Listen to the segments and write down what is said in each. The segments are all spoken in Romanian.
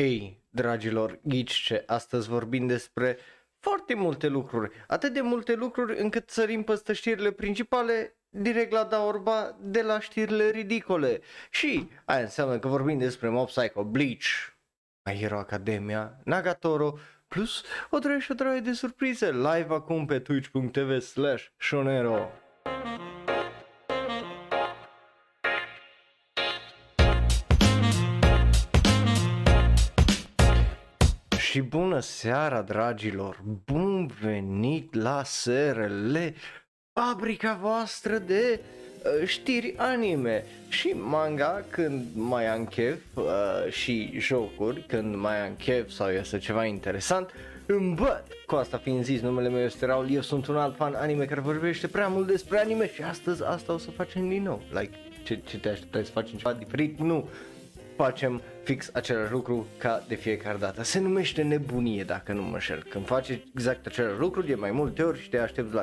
Ei, dragilor ghici, astăzi vorbim despre foarte multe lucruri, atât de multe lucruri încât sărim peste știrile principale direct la daorba de la știrile ridicole. Și aia înseamnă că vorbim despre Mob Psycho, Bleach, My Hero Academia, Nagatoro, plus o droaie și o droaie de surprize, live acum pe twitch.tv/shonero. Și bună seara, dragilor, bun venit la SRL, fabrica voastră de știri anime și manga când mai am chef, și jocuri când mai am chef sau este ceva interesant, îmi bat. Cu asta fiind zis, numele meu este Raul, eu sunt un alt fan anime care vorbește prea mult despre anime și astăzi asta o să facem din nou. Like, ce te așteptai să facem ceva diferit? Nu! Facem fix același lucru ca de fiecare dată. Se numește nebunie, dacă nu mă înșel. Când faci exact același lucru de mai multe ori și te aștepți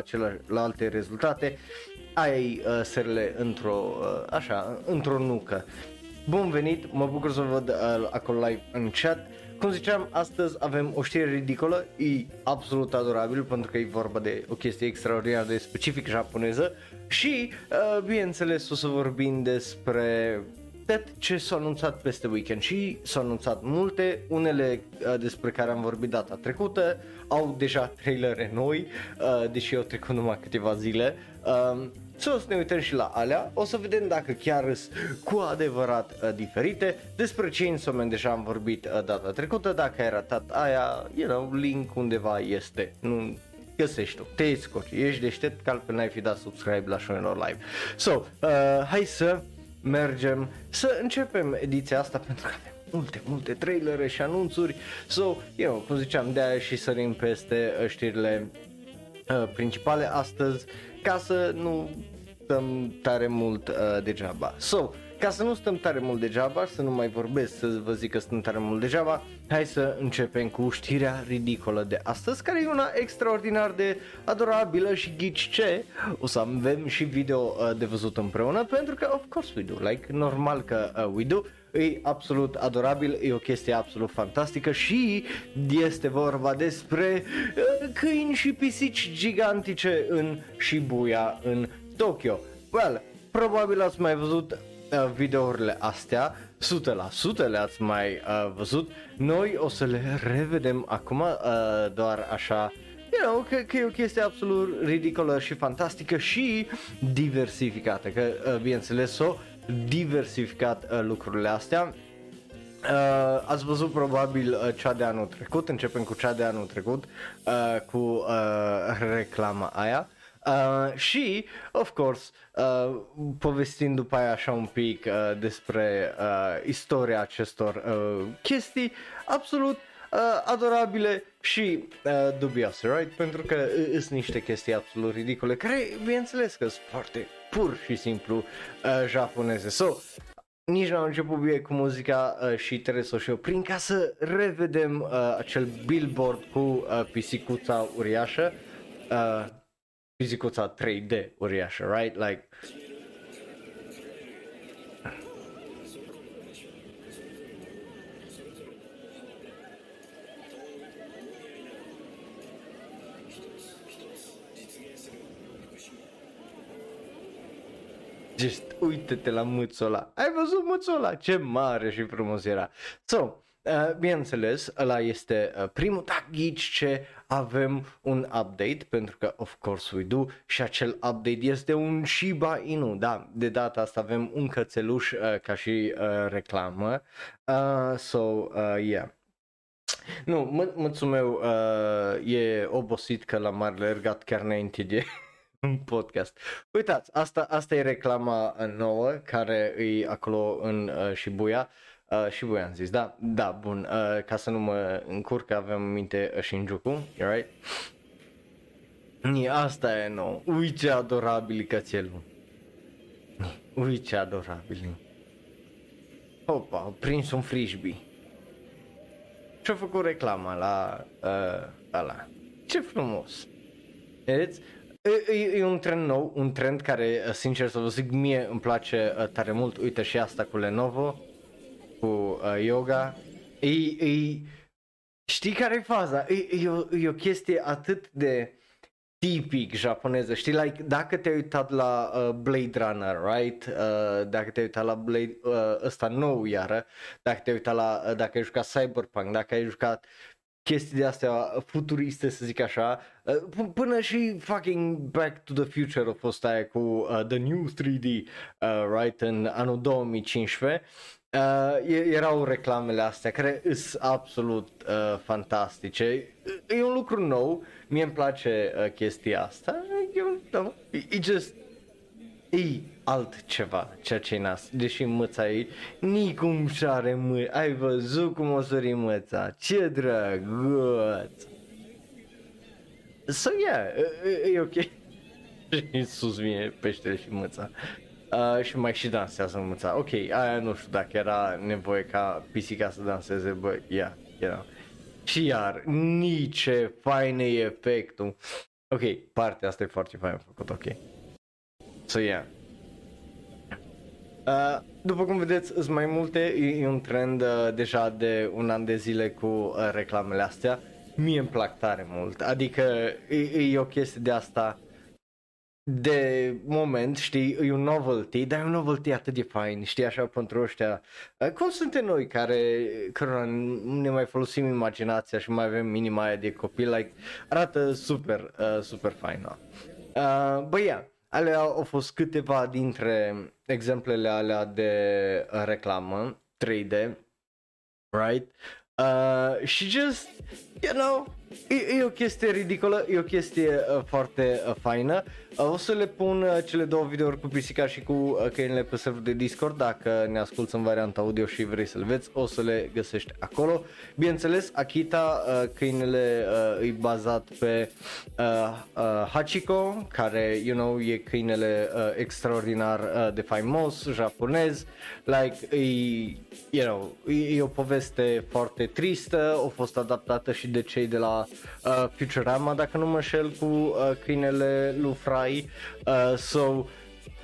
la alte rezultate, ai serile într-o nucă. Bun venit, mă bucur să vă văd acolo live în chat. Cum ziceam, astăzi avem o știre ridicolă, e absolut adorabil pentru că e vorba de o chestie extraordinar de specific japoneză și, bineînțeles, o să vorbim despre ce s-a anunțat peste weekend și s-au anunțat multe, unele despre care am vorbit data trecută, au deja trailere noi, deși au trecut numai câteva zile, să ne uităm și la alea, o să vedem dacă chiar sunt cu adevărat diferite. Despre Chainsaw Man deja am vorbit data trecută, dacă ai ratat aia, you know, link undeva este, nu găsești tu, te scoci, ești deștept că altfel n-ai fi dat subscribe la Shonero Live. So, hai să mergem să începem ediția asta pentru că avem multe trailere și anunțuri. So, eu, cum ziceam, de-aia și sărim peste știrile principale astăzi ca să nu stăm tare mult degeaba. So, ca să nu stăm tare mult degeaba, să nu mai vorbesc, să vă zic că stăm tare mult degeaba, hai să începem cu știrea ridicolă de astăzi, care e una extraordinar de adorabilă și ghici ce, o să avem și video de văzut împreună, pentru că of course we do, like, normal că we do, e absolut adorabil, e o chestie absolut fantastică și este vorba despre câini și pisici gigantice în Shibuya, în Tokyo. Well, probabil ați mai văzut videourile astea, 100% le-ați mai văzut. Noi o să le revedem acum, doar așa, you know, că e o chestie absolut ridicolă și fantastică și diversificată, că bineînțeles s-au diversificat lucrurile astea. Ați văzut probabil cea de anul trecut, începem cu cea de anul trecut, cu reclama aia. Și, of course, povestind după aia așa un pic despre istoria acestor chestii absolut adorabile și dubioase, right? Pentru că sunt niște chestii absolut ridicole care, bineînțeles că sunt foarte pur și simplu japoneze. So, nici n-am început bine cu muzica și trebuie să o și oprim ca să revedem acel billboard cu pisicuța uriașă. Fizicuța 3D uriașă, right? Like, just uite-te la mâțul ăla. Ai văzut mâțul ăla? Ce mare și frumos era. So, bineînțeles, ăla este primul, dar ghici ce, avem un update, pentru că of course we do, și acel update este un Shiba Inu, da, de data asta avem un cățeluș ca și reclamă, so, yeah. Nu, mățul meu e obosit că l-am alergat chiar înainte de un podcast. Uitați, asta e reclama nouă care e acolo în Shibuya. Și voi am zis, da, bun, ca să nu mă încurc, aveam în minte Shinjuku, right? Asta e nou, ui ce adorabil cățelul, ui ce adorabil. Opa, a prins un frisbee și-a făcut reclama la ăla, ce frumos, vedeți? E un trend nou, un trend care, sincer să vă zic, mie îmi place tare mult. Uite și asta cu Lenovo, cu yoga, Știi care-i faza? E o chestie atât de tipic japoneză, știi? Like, dacă te-ai uitat la Blade Runner, right? Dacă te-ai uitat la Blade, ăsta nou iară, dacă te-ai uitat la, dacă ai jucat Cyberpunk, dacă ai jucat chestii de astea futuriste, să zic așa, până și fucking Back to the Future a fost aia cu The New 3D, right? În anul 2015. Erau reclamele astea care sunt absolut fantastice. E un lucru nou, mie îmi place chestia asta. E altceva, ceea ce-i nas. Deși mâța ei nicum și are mâini. Ai văzut cum o sări mâța? Ce drăguț. So yeah, e ok. Și sus vine peștele și mâța. Și mai și dansează mâța. Ok, aia nu știu dacă era nevoie ca pisica să danseze, bă, ia, yeah, yeah. Și iar, nici ce fain e efectul. Ok, partea asta e foarte fain făcut, ok. So yeah. După cum vedeți, sunt mai multe, e un trend deja de un an de zile cu reclamele astea. Mie îmi plac tare mult, adică e o chestie de asta. De moment, știi, e un novelty, dar e un novelty atât de fain, știi, așa pentru ăștia, cum suntem noi care ne mai folosim imaginația și mai avem minima aia de copii, like, arată super, super faină. Bă, yeah, alea au fost câteva dintre exemplele alea de reclamă, 3D, right? Și just, you know, e o chestie ridicolă, e o chestie foarte faină. O să le pun cele două videouri cu pisica și cu câinele pe serverul de Discord. Dacă ne asculti în varianta audio și vrei să-l vezi, o să le găsești acolo. Bineînțeles, Akita, câinele e bazat pe Hachiko, care, you know, e câinele extraordinar de faimos, japonez. Like, you know, e o poveste foarte tristă, a fost adaptată și de cei de la Futurama, dacă nu mă înșel, cu câinele lui Fry, so,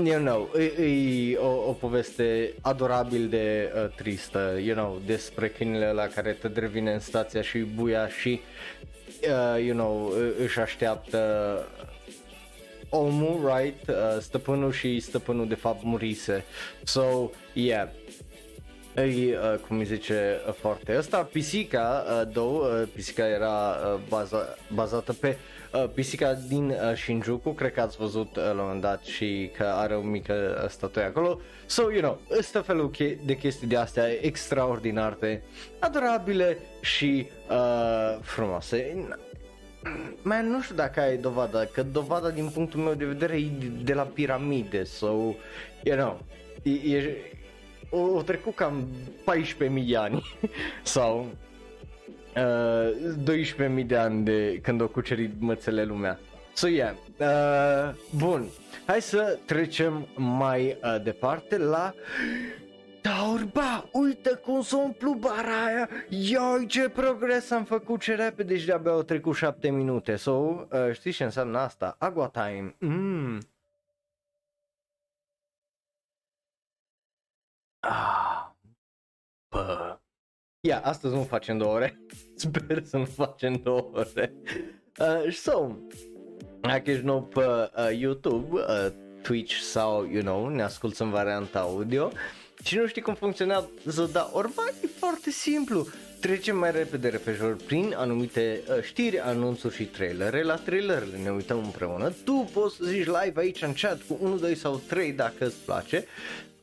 you know, e o poveste adorabil de tristă, you know, despre câinele ăla care te revine în stația și buia și, you know, își așteaptă omul, right, stăpânul, și stăpânul de fapt murise, so, yeah. Ei, cum îi zice, foarte ăsta. Pisica, pisica era bazată pe pisica din Shinjuku. Cred că ați văzut la un moment dat și că are o mică statuie acolo. So, you know, ăsta felul de chestii de astea extraordinar de adorabile și frumoase. Man, nu știu dacă ai dovada, că dovada din punctul meu de vedere e de la piramide. So, you know, o trecut cam 14.000 de ani sau 12.000 de ani de când o cucerit mățele lumea. So yeah, bun, hai să trecem mai departe la... Dar ba, uite cum s-a umplut bara aia, ioi ce progres am făcut, ce repede, și de-abia au trecut 7 minute. So, știi ce înseamnă asta? Agua time. Bă. Ia, astăzi nu facem 2 ore. Sper să nu facem 2 ore. So, dacă ești nou pe YouTube, Twitch sau, you know, ne asculti în varianta audio și nu știi cum funcționează, dar orba e foarte simplu. Trecem mai repede repejor prin anumite știri, anunțuri și trailere. La trailerele ne uităm împreună. Tu poți să zici live aici în chat cu 1, 2 sau 3 dacă îți place.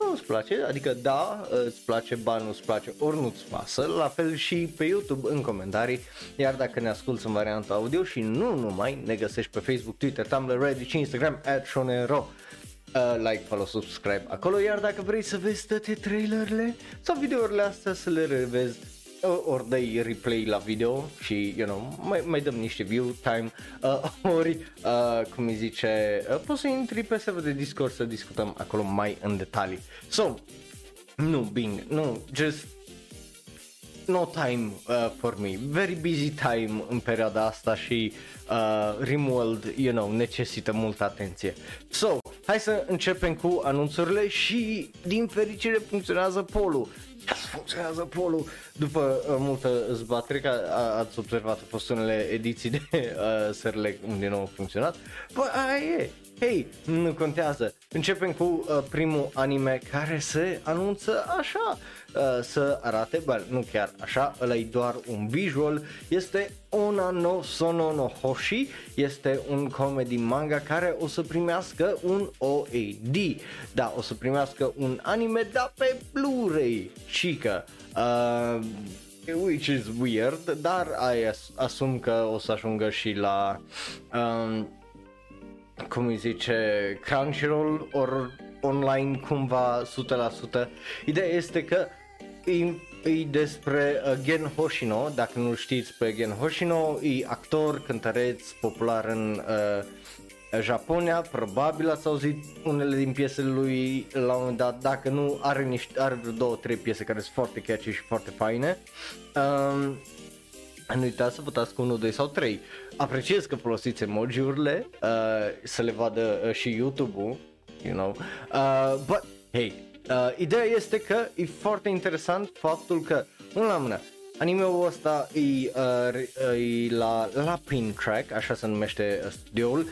Nu îți place, adică da, îți place, ba nu îți place, ori nu-ți pasă. La fel și pe YouTube în comentarii. Iar dacă ne asculti în varianta audio și nu numai, ne găsești pe Facebook, Twitter, Tumblr, Reddit și Instagram @shonero. Like, follow, subscribe acolo. Iar dacă vrei să vezi toate trailerele sau videourile astea, să le revezi, ori dai replay la video și, you know, mai dăm niște view time, ori, cum îi zice, poți să intri pe server de Discord să discutăm acolo mai în detalii. So, just no time for me, very busy time în perioada asta și Rimworld, you know, necesită multă atenție. So, hai să începem cu anunțurile și din fericire funcționează polul. funcționează polul. După multă zbatere, că ați observat, a fost unele ediții de SRL unde nu au funcționat. Bă, aia e, hei, nu contează. Începem cu primul anime care se anunță așa să arate, bă, nu chiar așa, ăla e doar un visual. Este Onna no Sono no Hoshi, este un comedy manga care o să primească un OAD. Da, o să primească un anime, dar pe Blu-ray, chica. Which is weird, dar asum că o să ajungă și la, cum îi zice, Crunchyroll or online cumva 100%. Ideea este că e despre Gen Hoshino, dacă nu știți pe Gen Hoshino, e actor, cântăreț, popular în Japonia, probabil ați auzit unele din piesele lui la un moment dat, dacă nu are vreo 2-3 piese care sunt foarte catchy și foarte faine. Nu uitați să votați cu 1, 2 sau 3. Apreciez că folosiți emoji-urile, să le vadă și YouTube-ul, you know, but hey, ideea este că e foarte interesant faptul că, unul la mână, anime-ul ăsta e la Lapin Track, așa se numește studioul.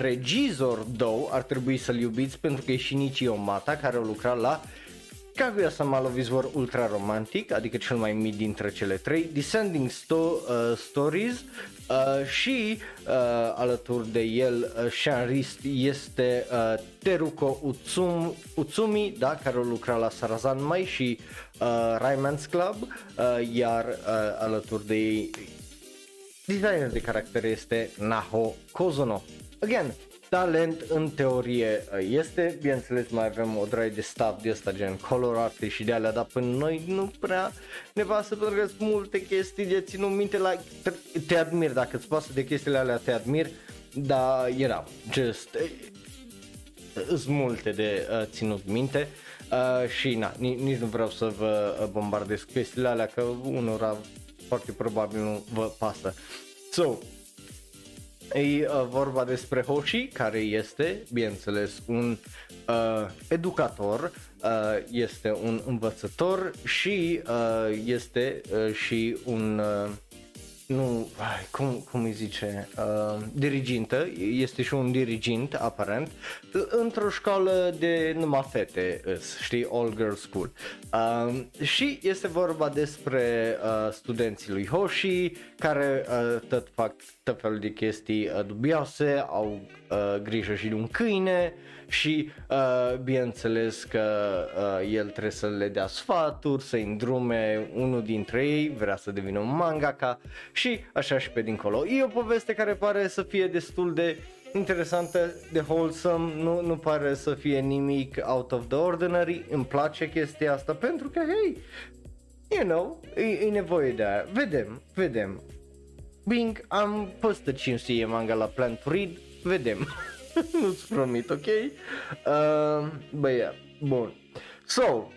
Regizor Dou ar trebui să-l iubiți pentru că e Shinichi Omata, care a lucrat la Kaguya-sama, lovizor ultra romantic, adică cel mai mic dintre cele trei, Descending Stories și alături de el scenarist este Teruko Utsumi, da, care a lucrat la Sarazan mai și Raimans Club, iar alături de ei designer de caractere este Naho Kozono. Again, talent în teorie este, bineînțeles mai avem o draie de stuff de ăsta gen color arte și de alea, dar până noi nu prea ne va să părgăți multe chestii de ținut minte, la te admir, dacă îți pasă de chestiile alea te admir, dar era just, sunt multe de ținut minte și na, nici nu vreau să vă bombardez chestiile alea că unora foarte probabil nu vă pasă. So, e vorba despre Hoshi, care este, bineînțeles, un educator, este un învățător și este și un, nu, cum îi zice, dirigintă, este și un dirigint, aparent, într-o școală de numai fete, știi, all girls school. Și este vorba despre studenții lui Hoshi, care fac tot felul de chestii dubioase, au grijă și de un câine și bineînțeles că el trebuie să le dea sfaturi, să-i îndrume. Unul dintre ei vrea să devină un mangaka și așa și pe dincolo. E o poveste care pare să fie destul de interesantă, de wholesome, nu pare să fie nimic out of the ordinary. Îmi place chestia asta pentru că, hei, you know, e nevoie de aia. Vedem. Bing, am peste 500 manga la plan to read, vedem. Nu-ți promit, ok? Bun. So,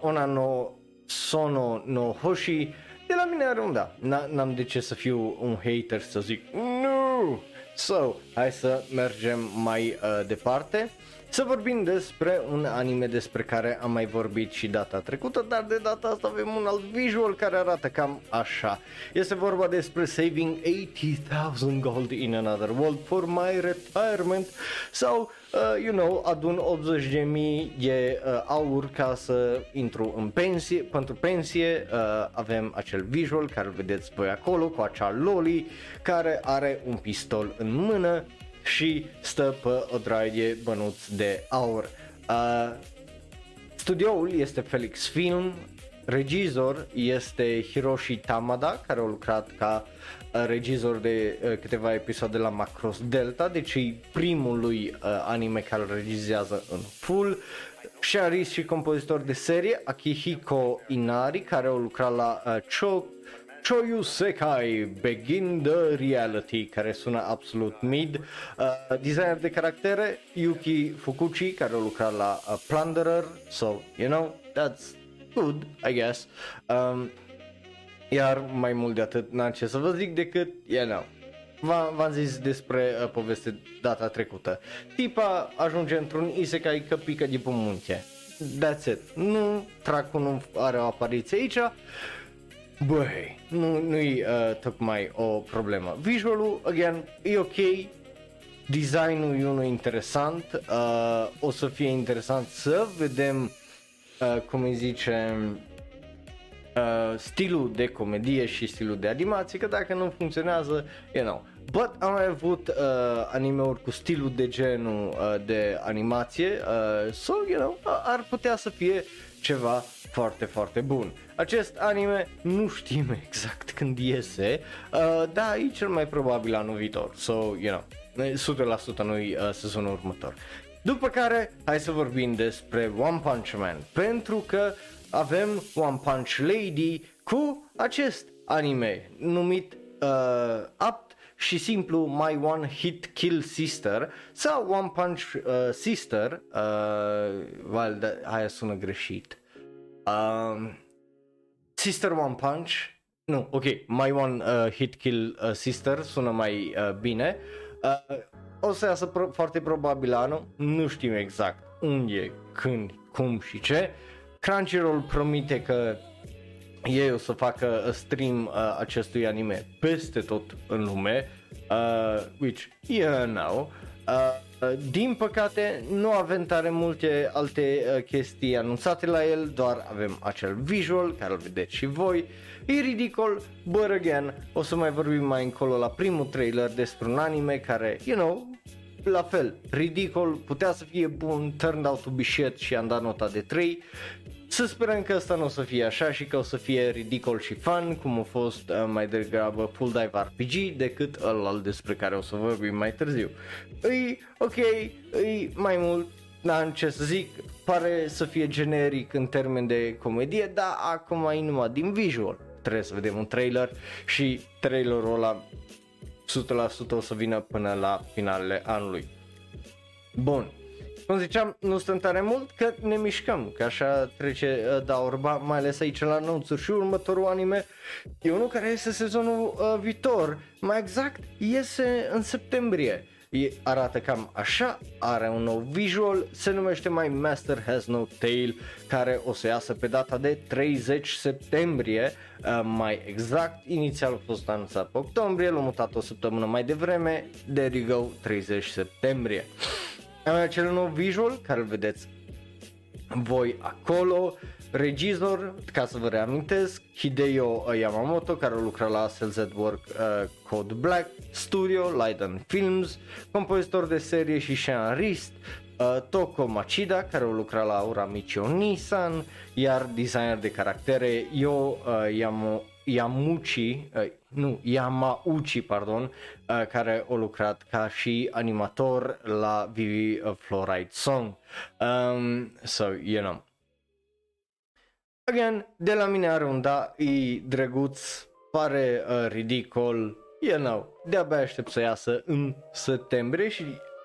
Onna no Sono no Hoshi, de la mine are un da. N-am de ce să fiu un hater să zic nu. So, hai să mergem mai departe. Să vorbim despre un anime despre care am mai vorbit și data trecută, dar de data asta avem un alt visual care arată cam așa. Este vorba despre Saving 80,000 Gold in Another World for My Retirement sau, you know, adun 80.000 de aur ca să intru în pensie, pentru pensie. Avem acel visual care îl vedeți voi acolo cu acea loli care are un pistol în mână și stă pe o draie de bănuți de aur. Studioul este Felix Film, regizor este Hiroshi Tamada, care a lucrat ca regizor de câteva episoade la Macross Delta, deci e primul lui anime care regizează în full. Scenarist și compozitor de serie Akihiko Inari, care a lucrat la Choyusekai, Begin the Reality, care sună absolut mid. Designer de caractere Yuki Fukuchi, care a lucrat la Plunderer, so, you know, that's good, I guess. Iar mai mult de atât n-am ce să vă zic decât, you know, v-am zis despre poveste data trecută. Tipa ajunge într-un isekai că pică de pe munte. that's it. Nu, Tracu nu are o apariție aici. Băi, nu-i tocmai o problemă. Visualul, again, e ok. Designul e unul interesant. O să fie interesant să vedem cum îi zicem, stilul de comedie și stilul de animație, că dacă nu funcționează, you know. But am mai avut anime-uri cu stilul de genul de animație, so, you know, ar putea să fie ceva foarte, foarte bun. Acest anime nu știm exact când iese, dar e cel mai probabil anul viitor, so, you know, 100% nu-i sezonul următor. După care, hai să vorbim despre One Punch Man, pentru că avem One Punch Lady cu acest anime numit apt și simplu My One Hit Kill Sister sau One Punch Sister, aia sună greșit, Sister One Punch, nu, ok, My One Hit Kill Sister sună mai bine. O să iasă foarte probabil anul, nu știm exact unde, când, cum și ce. Crunchyroll promite că ei o să facă stream acestui anime peste tot în lume, which, yeah, now. Din păcate nu avem tare multe alte chestii anunțate la el, doar avem acel visual care îl vedeți și voi. E ridicol, but again, o să mai vorbim mai încolo la primul trailer despre un anime care, you know, la fel, ridicol, putea să fie bun, turned out to be shit și am dat nota de 3. Să sperăm că asta nu o să fie așa și că o să fie ridicol și fun, cum a fost mai degrabă Full Dive RPG decât ălalt despre care o să vorbim mai târziu. Îi ok, îi mai mult, n-am ce să zic, pare să fie generic în termen de comedie, dar acum e numai din visual. Trebuie să vedem un trailer și trailerul ăla 100% o să vină până la finalele anului. Bun, cum ziceam, nu stăm tare mult că ne mișcăm, că așa trece daorba, mai ales aici la anunțuri. Și următorul anime e unul care este sezonul viitor, mai exact iese în septembrie. Arată cam așa, are un nou visual, se numește My Master Has No Tail, care o să iasă pe data de 30 septembrie, mai exact. Inițial a fost anunțat pe octombrie, l-a mutat o săptămână mai devreme, there you go, 30 septembrie. Am acel nou visual, care îl vedeți voi acolo. Regizor, ca să vă reamintesc, Hideo Yamamoto, care lucra la SLZ Work Code Black Studio, Leiden Films, compozitor de serie și scenarist, Toko Machida, care lucra la Uramichio Nissan, iar designer de caractere Yo Yamauchi, care a lucrat ca și animator la Vivi Fluoride Song. So, you know. Again, de la mine are un da, e drăguț, pare ridicol, you know, de-abia aștept să iasă în septembrie și,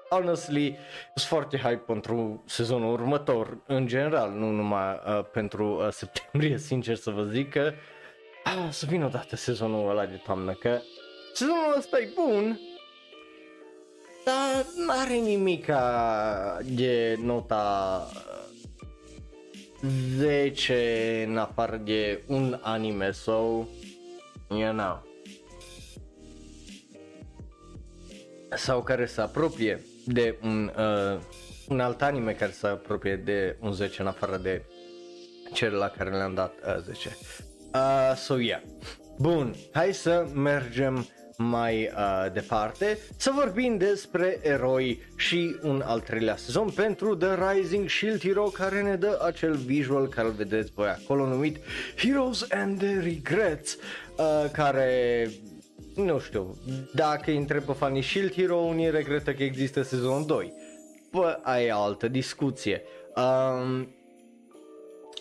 honestly, sunt foarte hype pentru sezonul următor, în general, nu numai pentru septembrie, sincer să vă zic că să vină odată sezonul ăla de toamnă, că sezonul ăsta e bun, dar n-are nimica de nota 10 în afară de un anime, so, you know, sau care se apropie de un alt anime care se apropie de un 10 în afară de cel la care le-am dat 10. So, yeah. Bun, hai să mergem mai departe să vorbim despre eroi și un al treilea sezon pentru The Rising Shield Hero, care ne dă acel visual care îl vedeți voi acolo numit Heroes and the Regrets, care nu știu dacă intre pe fanii Shield Hero, unii regretă că există sezon 2, bă, aia e altă discuție.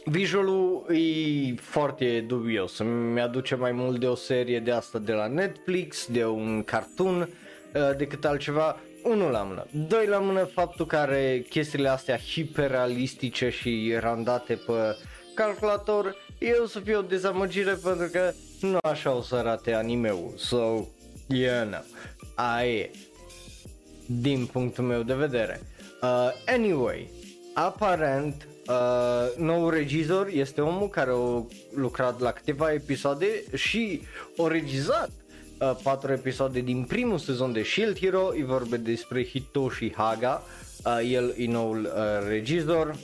Visualul e foarte dubios, mi-aduce mai mult de o serie de asta de la Netflix, de un cartoon, decât altceva, unul la mână. Doi la mână, faptul că are chestiile astea hiperrealistice și randate pe calculator, eu o să fie o dezamăgire pentru că nu așa o să arate anime-ul, so, yeah, no. Aia e, din punctul meu de vedere. Anyway, aparent Noul regizor este omul care a lucrat la câteva episoade și a regizat 4 episoade din primul sezon de Shield Hero. Îi vorbe despre Hitoshi Haga. El e noul regizor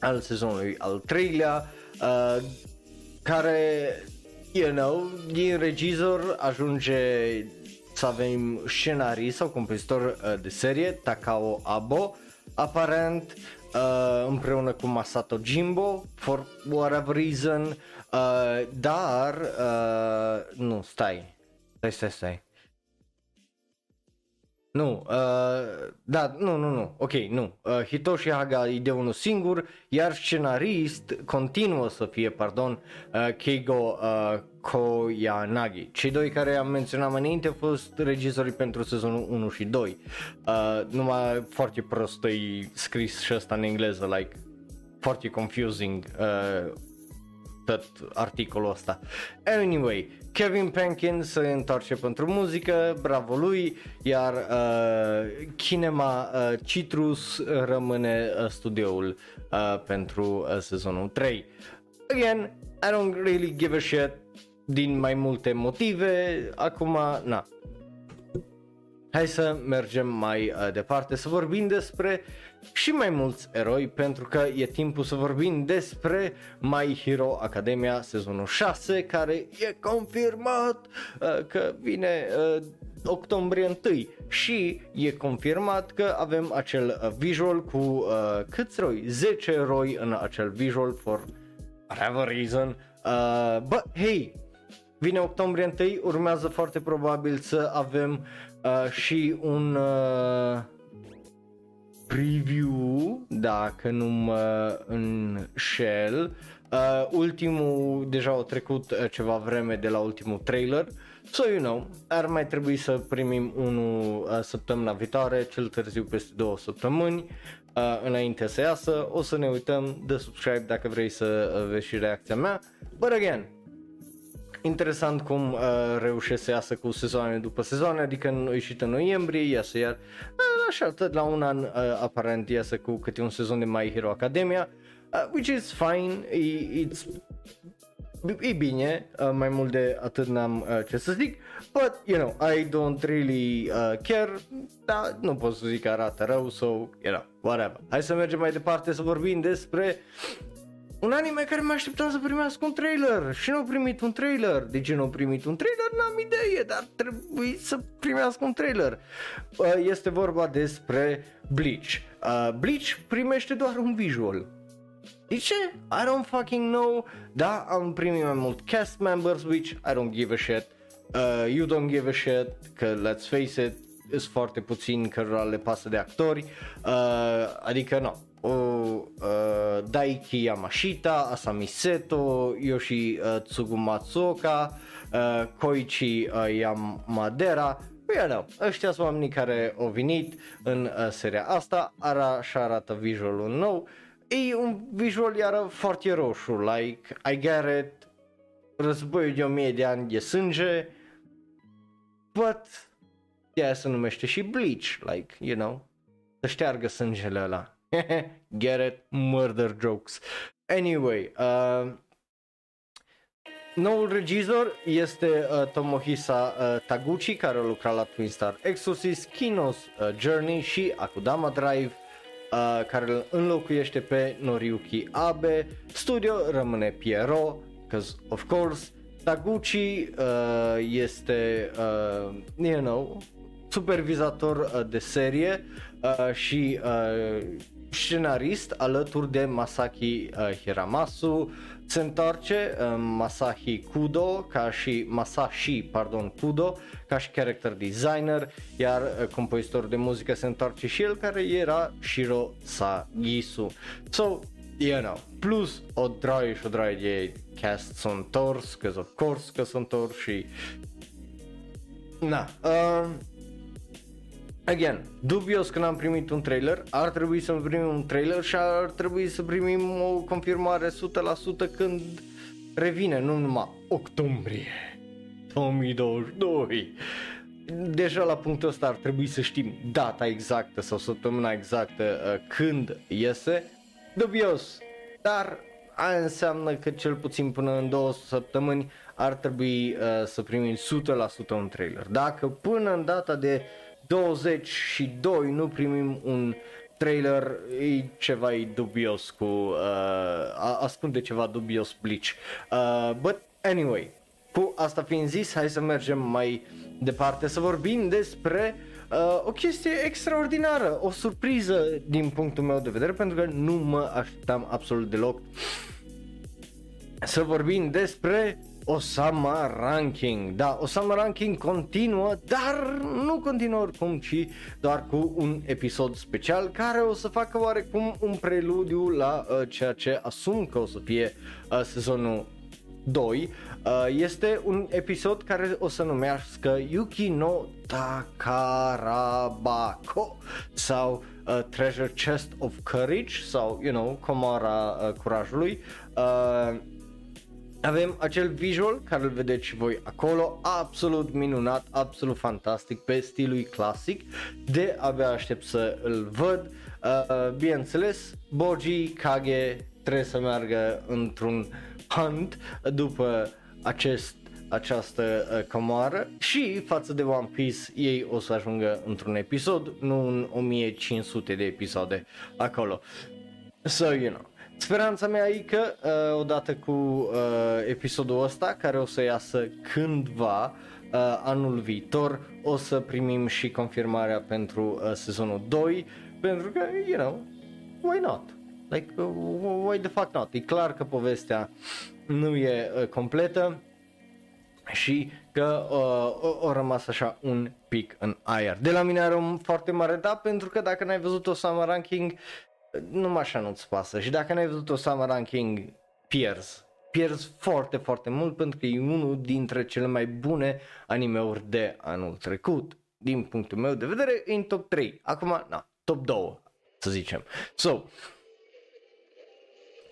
al sezonului al treilea, care, you know, din regizor ajunge să avem scenarist sau compozitor de serie, Takao Abo, aparent, împreună cu Masato Jimbo, for whatever reason, dar, nu, stai. Nu, da, nu, ok, nu, Hitoshi Haga e de unul singur, iar scenarist continuă să fie, Keigo Koyanagi. Cei doi care am menționat înainte au fost regizorii pentru sezonul 1 și 2, numai foarte prost e scris și ăsta în engleză, like, foarte confusing tot articolul ăsta. Anyway, Kevin Penkin se întoarce pentru muzică, bravo lui, iar Kinema Citrus rămâne studioul pentru sezonul 3. Again, I don't really give a shit din mai multe motive, acum, na. Hai să mergem mai departe, să vorbim despre și mai mulți eroi, pentru că e timpul să vorbim despre My Hero Academia sezonul 6, care e confirmat că vine octombrie 1 și e confirmat că avem acel visual cu câți eroi? 10 eroi în acel visual for whatever reason, but hey, vine octombrie 1, urmează foarte probabil să avem și un preview, dacă nu mă înșel. Ultimul, deja au trecut ceva vreme de la ultimul trailer, so you know, ar mai trebui să primim unul săptămâna viitoare, cel târziu peste 2 săptămâni, înainte să iasă. O să ne uităm, dă subscribe dacă vrei să vezi și reacția mea, but again, interesant cum reușesc să iasă cu sezoane după sezoane, adică nu ieșit în noiembrie, iasă iar așa, tot la un an aparent iasă cu câte un sezon de My Hero Academia, which is fine, e bine, mai mult de atât n-am ce să zic, but you know, I don't really care, dar nu pot să zic că arată rău, so you know, whatever. Hai să mergem mai departe să vorbim despre un anime care mă așteptam să primească un trailer și nu a primit un trailer. De ce nu a primit un trailer? N-am idee, dar trebuie să primească un trailer. Este vorba despre Bleach. Bleach primește doar un visual. De ce? I don't fucking know. Da, am primit mai mult cast members, which I don't give a shit. You don't give a shit, că let's face it, sunt foarte puțini cărora le pasă de actori. Adică nu. Daiki Yamashita, Asami Seto, Yoshi Tsugumatsuoka, Koichi Yamadera, ăștia sunt oamenii care au venit în seria asta, așa arată visualul nou, e un visual iară foarte roșu, like, I get it, războiul de 1000 de ani e sânge, but de-aia se numește și Bleach, like, you know, să șteargă sângele ăla. Get it? Murder jokes. Anyway, noul regizor este Tomohisa Taguchi, care a lucrat la Twin Star Exorcist, Kino's Journey și Akudama Drive, care îl înlocuiește pe Noriyuki Abe. Studio rămâne Pierrot, cause of course. Taguchi este, you know, supervizator de serie și scenarist alături de Masaki Hiramasu. Se întoarce Masahi Kudo ca și Kudo ca și character designer, iar compozitor de muzică se întoarce și el, care era Shiro Sagisu. So, you know, plus o draie de cast s-a întors, că of course că s-a întors și na. Again, dubios că n-am primit un trailer, ar trebui să primim un trailer și ar trebui să primim o confirmare 100% când revine, nu numai octombrie 2022. Deja la punctul ăsta ar trebui să știm data exactă sau săptămâna exactă când iese, dubios, dar aia înseamnă că cel puțin până în 2 săptămâni ar trebui să primim 100% un trailer. Dacă până în data de 22 nu primim un trailer, e ceva dubios cu, ascunde ceva dubios Bleach. But anyway, cu asta fiind zis, hai să mergem mai departe să vorbim despre o chestie extraordinară, o surpriză din punctul meu de vedere, pentru că nu mă așteptam absolut deloc să vorbim despre Ōsama Ranking. Da, Ōsama Ranking continuă, dar nu continuă oricum, ci doar cu un episod special care o să facă oarecum un preludiu la ceea ce asum că o să fie sezonul 2. Este un episod care o să numească Yuki no Takarabako sau Treasure Chest of Courage sau, you know, Comara Curajului. Avem acel visual care îl vedeți și voi acolo, absolut minunat, absolut fantastic, pe stilul clasic, de abia aștept să îl văd. Bineînțeles, Boji Kage trebuie să meargă într-un hunt după această comoară și față de One Piece ei o să ajungă într-un episod, nu în 1500 de episoade acolo. So, you know. Speranța mea e că odată cu episodul ăsta care o să iasă cândva anul viitor, o să primim și confirmarea pentru sezonul 2, pentru că, you know, why not? Like, why the fuck not? E clar că povestea nu e completă și că o rămas așa un pic în aer. De la mine are un foarte mare da, pentru că dacă n-ai văzut Ōsama Ranking, numai așa nu-ți pasă, și dacă n-ai văzut Ōsama Ranking, pierzi foarte, foarte mult, pentru că e unul dintre cele mai bune anime-uri de anul trecut. Din punctul meu de vedere, e în top 3, acum, na, top 2, să zicem. So,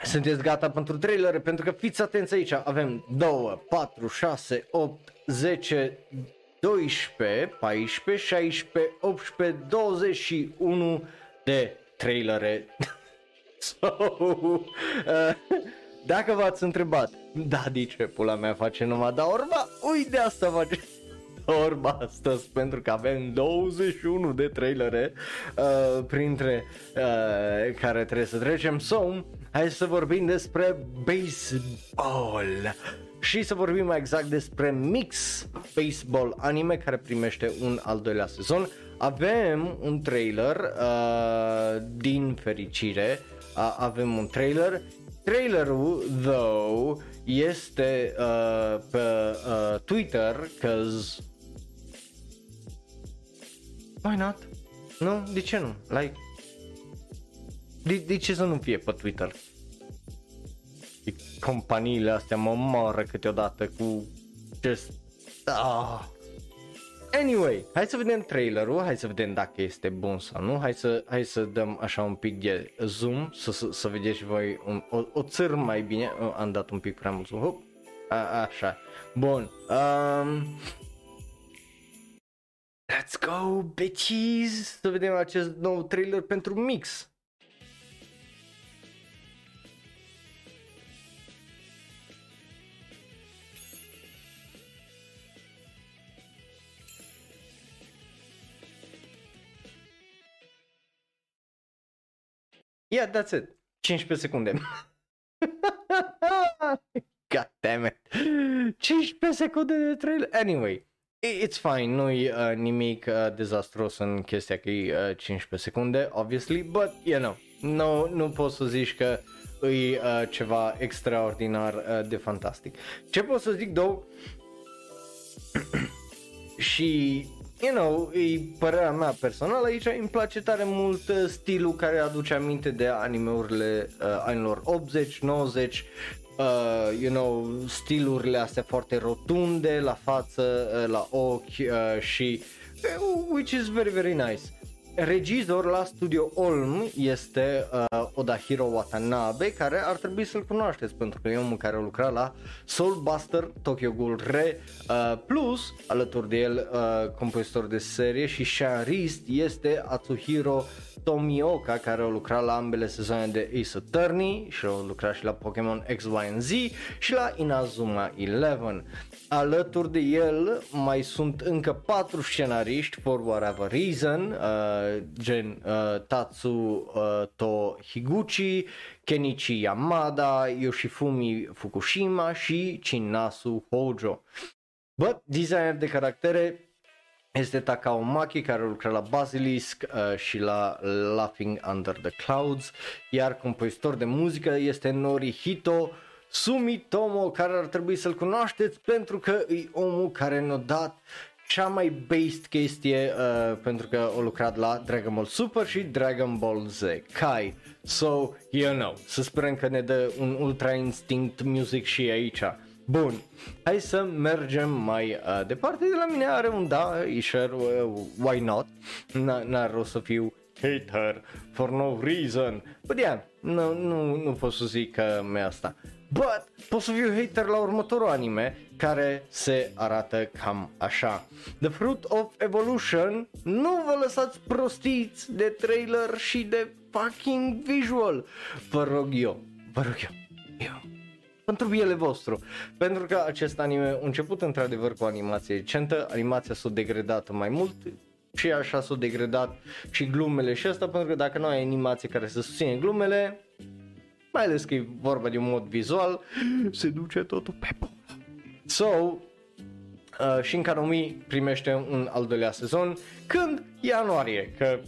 sunteți gata pentru trailere? Pentru că fiți atenți aici, avem 2, 4, 6, 8, 10, 12, 14, 16, 18, 21 de trailere. So, dacă v-ați întrebat, da, de ce pula mea face numai da orba, uite, de asta face orba astăzi, pentru că avem 21 de trailere printre care trebuie să trecem. So, hai să vorbim despre Baseball și să vorbim mai exact despre Mix, Baseball anime care primește un al 2-lea sezon. Avem un trailer, din fericire, avem un trailer. Trailerul, though, este pe Twitter, cause why not? Nu? De ce nu? Like, de ce să nu fie pe Twitter? Companiile astea mă moară câteodată cu just... Anyway, hai să vedem trailerul, hai să vedem dacă este bun sau nu, hai să dăm așa un pic de zoom, să vedeți voi o țăr mai bine. Am dat un pic prea mult zoom, hop, așa, bun, let's go, bitches, să vedem acest nou trailer pentru Mix. Yeah, that's it. 15 secunde. God damn it. 15 secunde de trailer. Anyway, it's fine. Nu-i nimic dezastros în chestia că e 15 secunde, obviously, but, you know, nu poți să zici că e ceva extraordinar de fantastic. Ce pot să zic, două? Și... you know, e părerea mea personală aici, îmi place tare mult stilul care aduce aminte de animeurile anilor 80, 90, you know, stilurile astea foarte rotunde la față, la ochi, și which is very, very nice. Regizor la Studio Olm este Odahiro Watanabe, care ar trebui să-l cunoașteți pentru că e omul care a lucrat la Soulbuster, Tokyo Ghoul Re, plus alături de el compozitor de serie și scenarist este Atsuhiro Tomioka, care a lucrat la ambele sezoane de Ace Attorney și a lucrat și la Pokémon XYZ și la Inazuma Eleven. Alături de el mai sunt încă 4 scenariști, for whatever reason, gen Tatsuto Higuchi, Kenichi Yamada, Yoshifumi Fukushima și Chinnasu Hojo. But designer de caractere este Takao Maki, care lucra la Basilisk și la Laughing Under the Clouds, iar compozitor de muzică este Norihito Sumitomo, care ar trebui să-l cunoașteți pentru că e omul care ne-a dat cea mai based chestie pentru că a lucrat la Dragon Ball Super și Dragon Ball Z Kai. So, you know, să sperăm că ne dă un Ultra Instinct Music și aici. Bun, hai să mergem mai departe. De la mine are un da, share, why not? N-ar rost să fiu hater for no reason. But yeah, nu pot să zic că mi-e asta. But pot să fiu hater la următorul anime care se arată cam așa. The Fruit of Evolution, nu vă lăsați prostiți de trailer și de fucking visual. Vă rog eu. Pentru biele vostru, pentru că acest anime a început într-adevăr cu animație decentă, animația s-a degradat mai mult și așa s-a degradat și glumele și asta, pentru că dacă nu ai animație care să susține glumele, mai ales că e vorba de un mod vizual, se duce totul pe pula. So, Shinka no Mi primește un al doilea sezon, când? Ianuarie, că...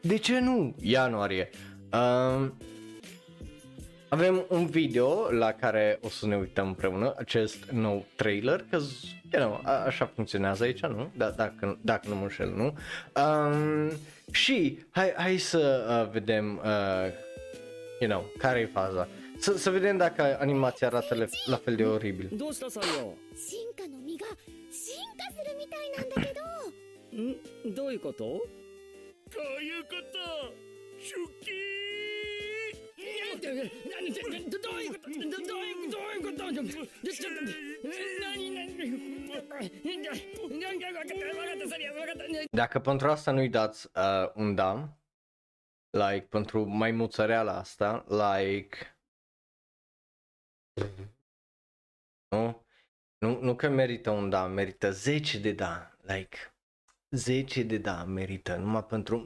De ce nu? Ianuarie. Avem un video la care o să ne uităm împreună, acest nou trailer, că you know, așa funcționează aici, nu? Dacă nu mă înșel, nu? Și hai să vedem, you know, care e faza. Să vedem dacă animația arată la fel de oribil. Dacă pentru asta nu-i dați un dam, like pentru maimuțăreala asta, like nu că merită un dam, merită 10 de da, like 10 de da merită, numai pentru...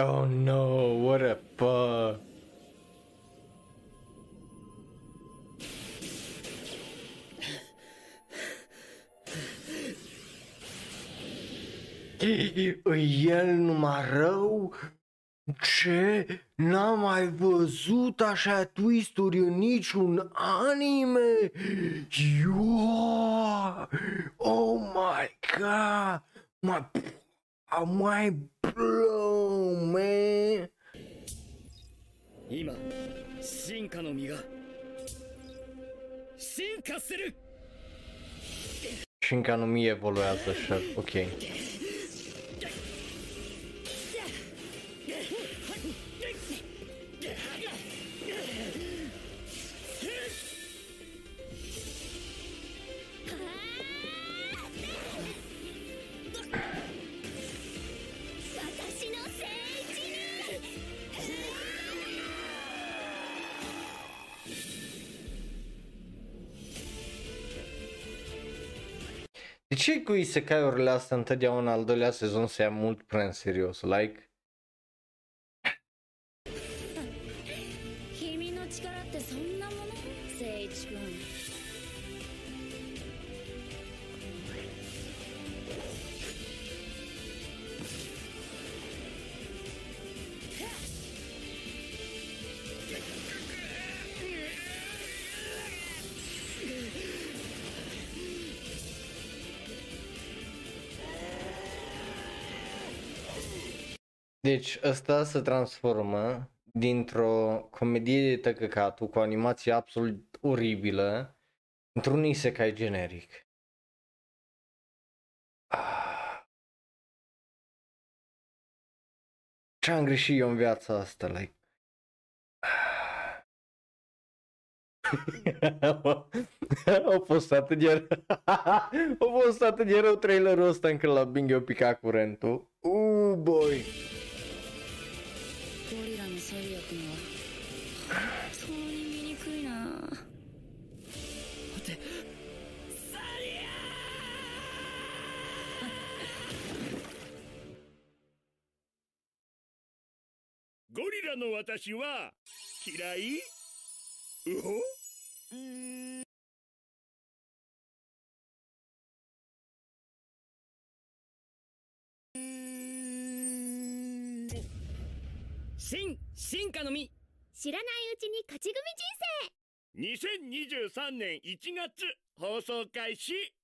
Oh no, what a fuck. El numai rău? Ce? N-am mai văzut așa twisturi în niciun anime? Yo! Oh my god! My blow, man! 今、進化の実が進化する! 進化の実 evoluează așa, ok. De ce cu isekai-urile astea întotdeauna al doilea sezon se ia mult prea în serios, like? Deci ăsta se transformă dintr-o comedie de căcatul cu animație absolut oribilă într-un isekai generic. Ce-am greșit eu în viața asta, like? A fost atât de rău. A fost atât de rău trailerul ăsta încât la Bing eu pica curentul. Boy! Gorila no watashi wa kirai? Uho? Shin, Shinka no mi. 知らないうちに勝ち組人生。2023年1月放送開始。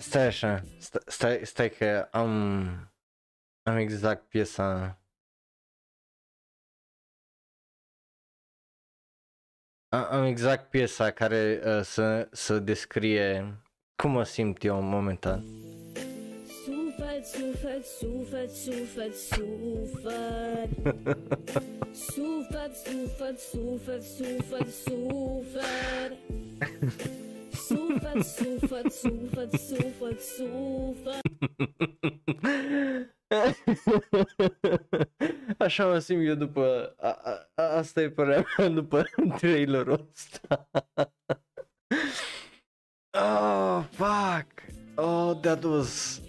Stai așa, stai că am exact piesa. Am exact piesa care să descrie cum mă simt eu momentan. Sufăr, sufăr, sufăr, sufăr, sufăr. Sufăr, sufăr, sufăr, sufăr, sufăr. Sufăr, sufăr, sufăr, sufăr, sufăr. Așa mă simt eu după, asta e părerea mea după trailerul ăsta. Oh, fuck. Oh, that was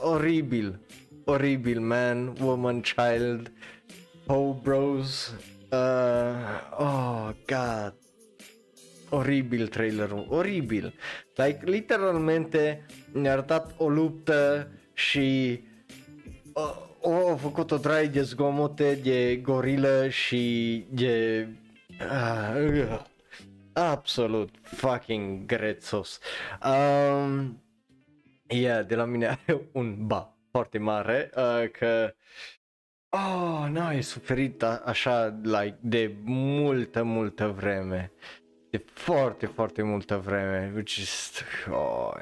horrible. Horrible, man, woman, child, oh, bros. Oh, God. Oribil trailerul, oribil. Like, literalmente ne-a arătat o luptă și au făcut o draie de zgomote, de gorilă și de... absolut fucking grețos. Yeah, de la mine are un ba foarte mare, că... Oh, n-ai suferit așa, like, de multă vreme. De foarte multă vreme, which is... Oh.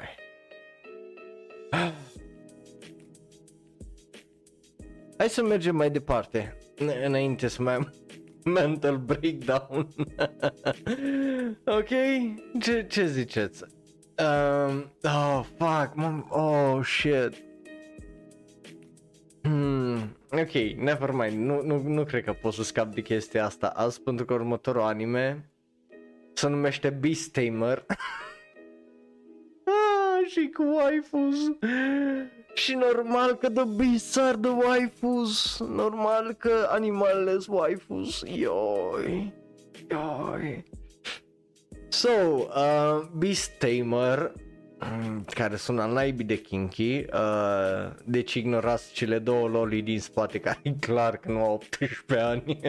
Hai să mergem mai departe, înainte să mai am mental breakdown. Ok, ce ziceți? Oh, fuck, oh, shit. Ok, nevermind, nu cred că pot să scap de chestia asta azi, pentru că următorul anime se numește Beast Tamer. Și cu waifus. Și normal că the beasts are the waifus. Normal că animalele sunt waifus. Ioi. Ioi. So, Beast Tamer, care sună al naibii de kinky, deci ignorați cele două loli din spate care e clar că nu au 18 ani.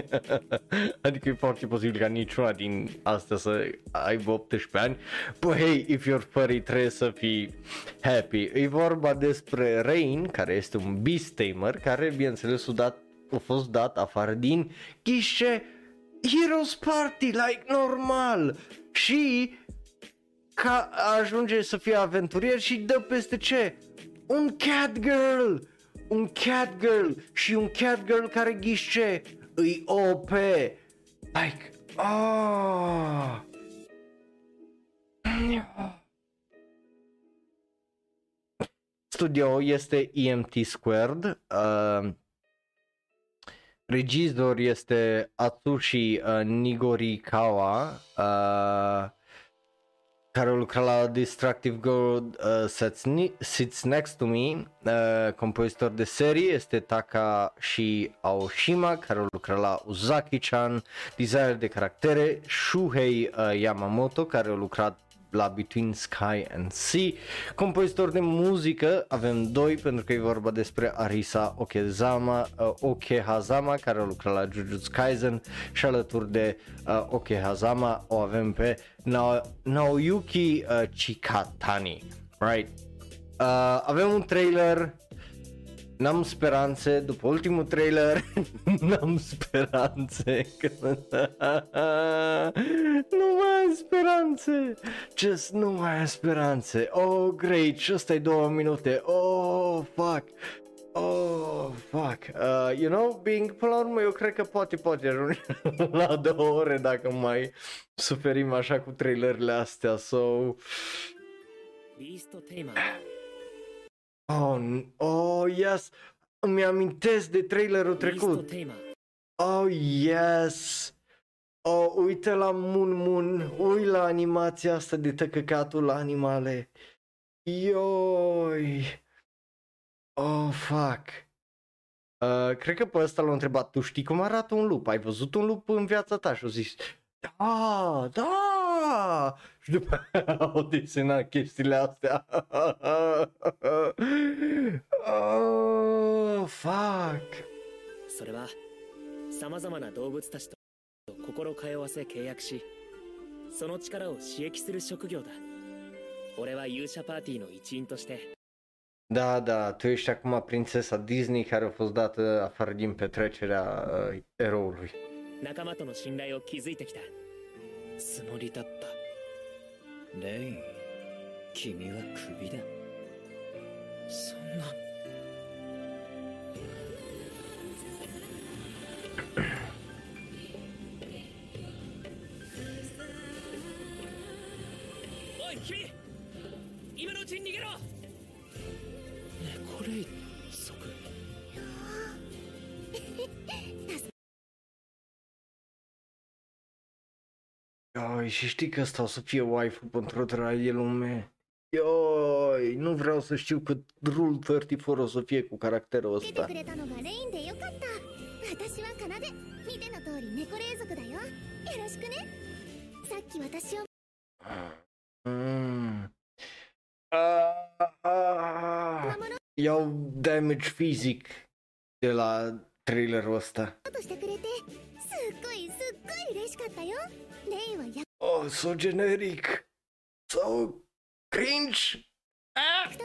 Adică e foarte posibil ca niciuna din astea să aibă 18 ani. But hey, if you're furry, trebuie să fii happy. E vorba despre Rain, care este un beast tamer, care bineînțeles a fost dat afară din ghișe Heroes Party, like normal. Și ca ajunge să fie aventurier și dă peste ce? Un catgirl! Un catgirl! Și un catgirl care ghișe! Îi OP! Like... Oh. Studio este EMT Squared. Regizor este Atsushi Nigorikawa. Care lucra la Destructive Gold Sits Next to Me, compozitor de serie este Takashi Aoshima, care lucra la Uzaki-chan, designer de caractere Shuhei Yamamoto, care a lucrat la Between Sky and Sea. Compozitor de muzică avem doi, pentru că e vorba despre Arisa Okehazama, care a lucrat la Jujutsu Kaisen, și alături de Okehazama o avem pe Naoyuki Chikatani. Right. Avem un trailer. N-am speranțe, după ultimul trailer, n-am speranțe, nu mai am speranțe, just nu mai am speranțe, oh great, și ăsta e 2 minute, oh fuck, oh fuck, you know, Bing, până la urmă eu cred că poate ajunge la 2 ore dacă mai suferim așa cu trailerele astea, so... Oh, oh, yes, îmi amintesc de trailerul trecut. Oh, yes. Oh, uite la Moon, uite la animația asta de tăcăcatul la animale. Ioi. Oh, fuck. Cred că pe ăsta l-a întrebat, tu știi cum arată un lup? Ai văzut un lup în viața ta? Și a zis, da, da. Și după aia au desenat chestiile astea. Oh, fuck. Da, da, tu ești acum prințesa Disney care a fost dată afară din petrecerea eroului. Ioi, și știi că ăsta o să fie waifu pentru o draie lume. Ioi, nu vreau să știu cât Rule 34 o să fie cu caracterul ăsta. Iau damage fizic de la trailerul ăsta. Oh, so generic, so cringe. Ah! Yeah.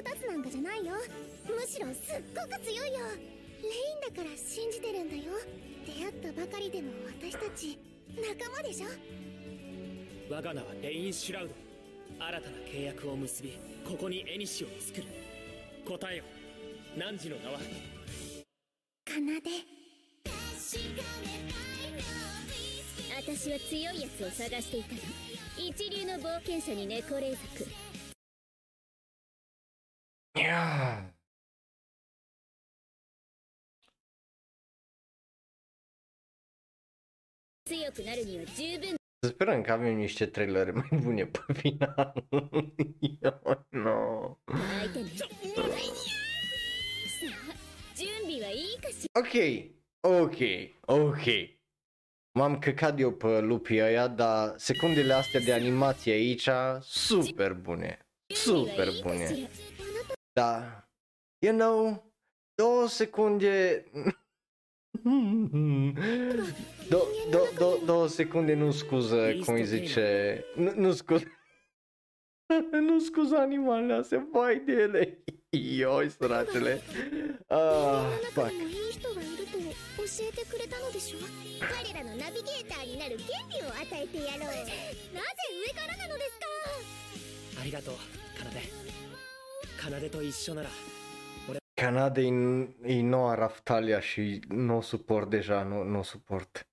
Sperăm că avem niște trailere mai bune pe final. Eu nu. Ok. M-am căcat eu pe lupii ăia, dar secundele astea de animație aici, super bune, super bune. Da, you know, 2 secunde, 2 secunde nu scuză, cum îi zice, nu scuză animalele astea, vai de ele, ioi săracele, fuck. Canada e noua Raftalia și nu o suport deja, nu suport.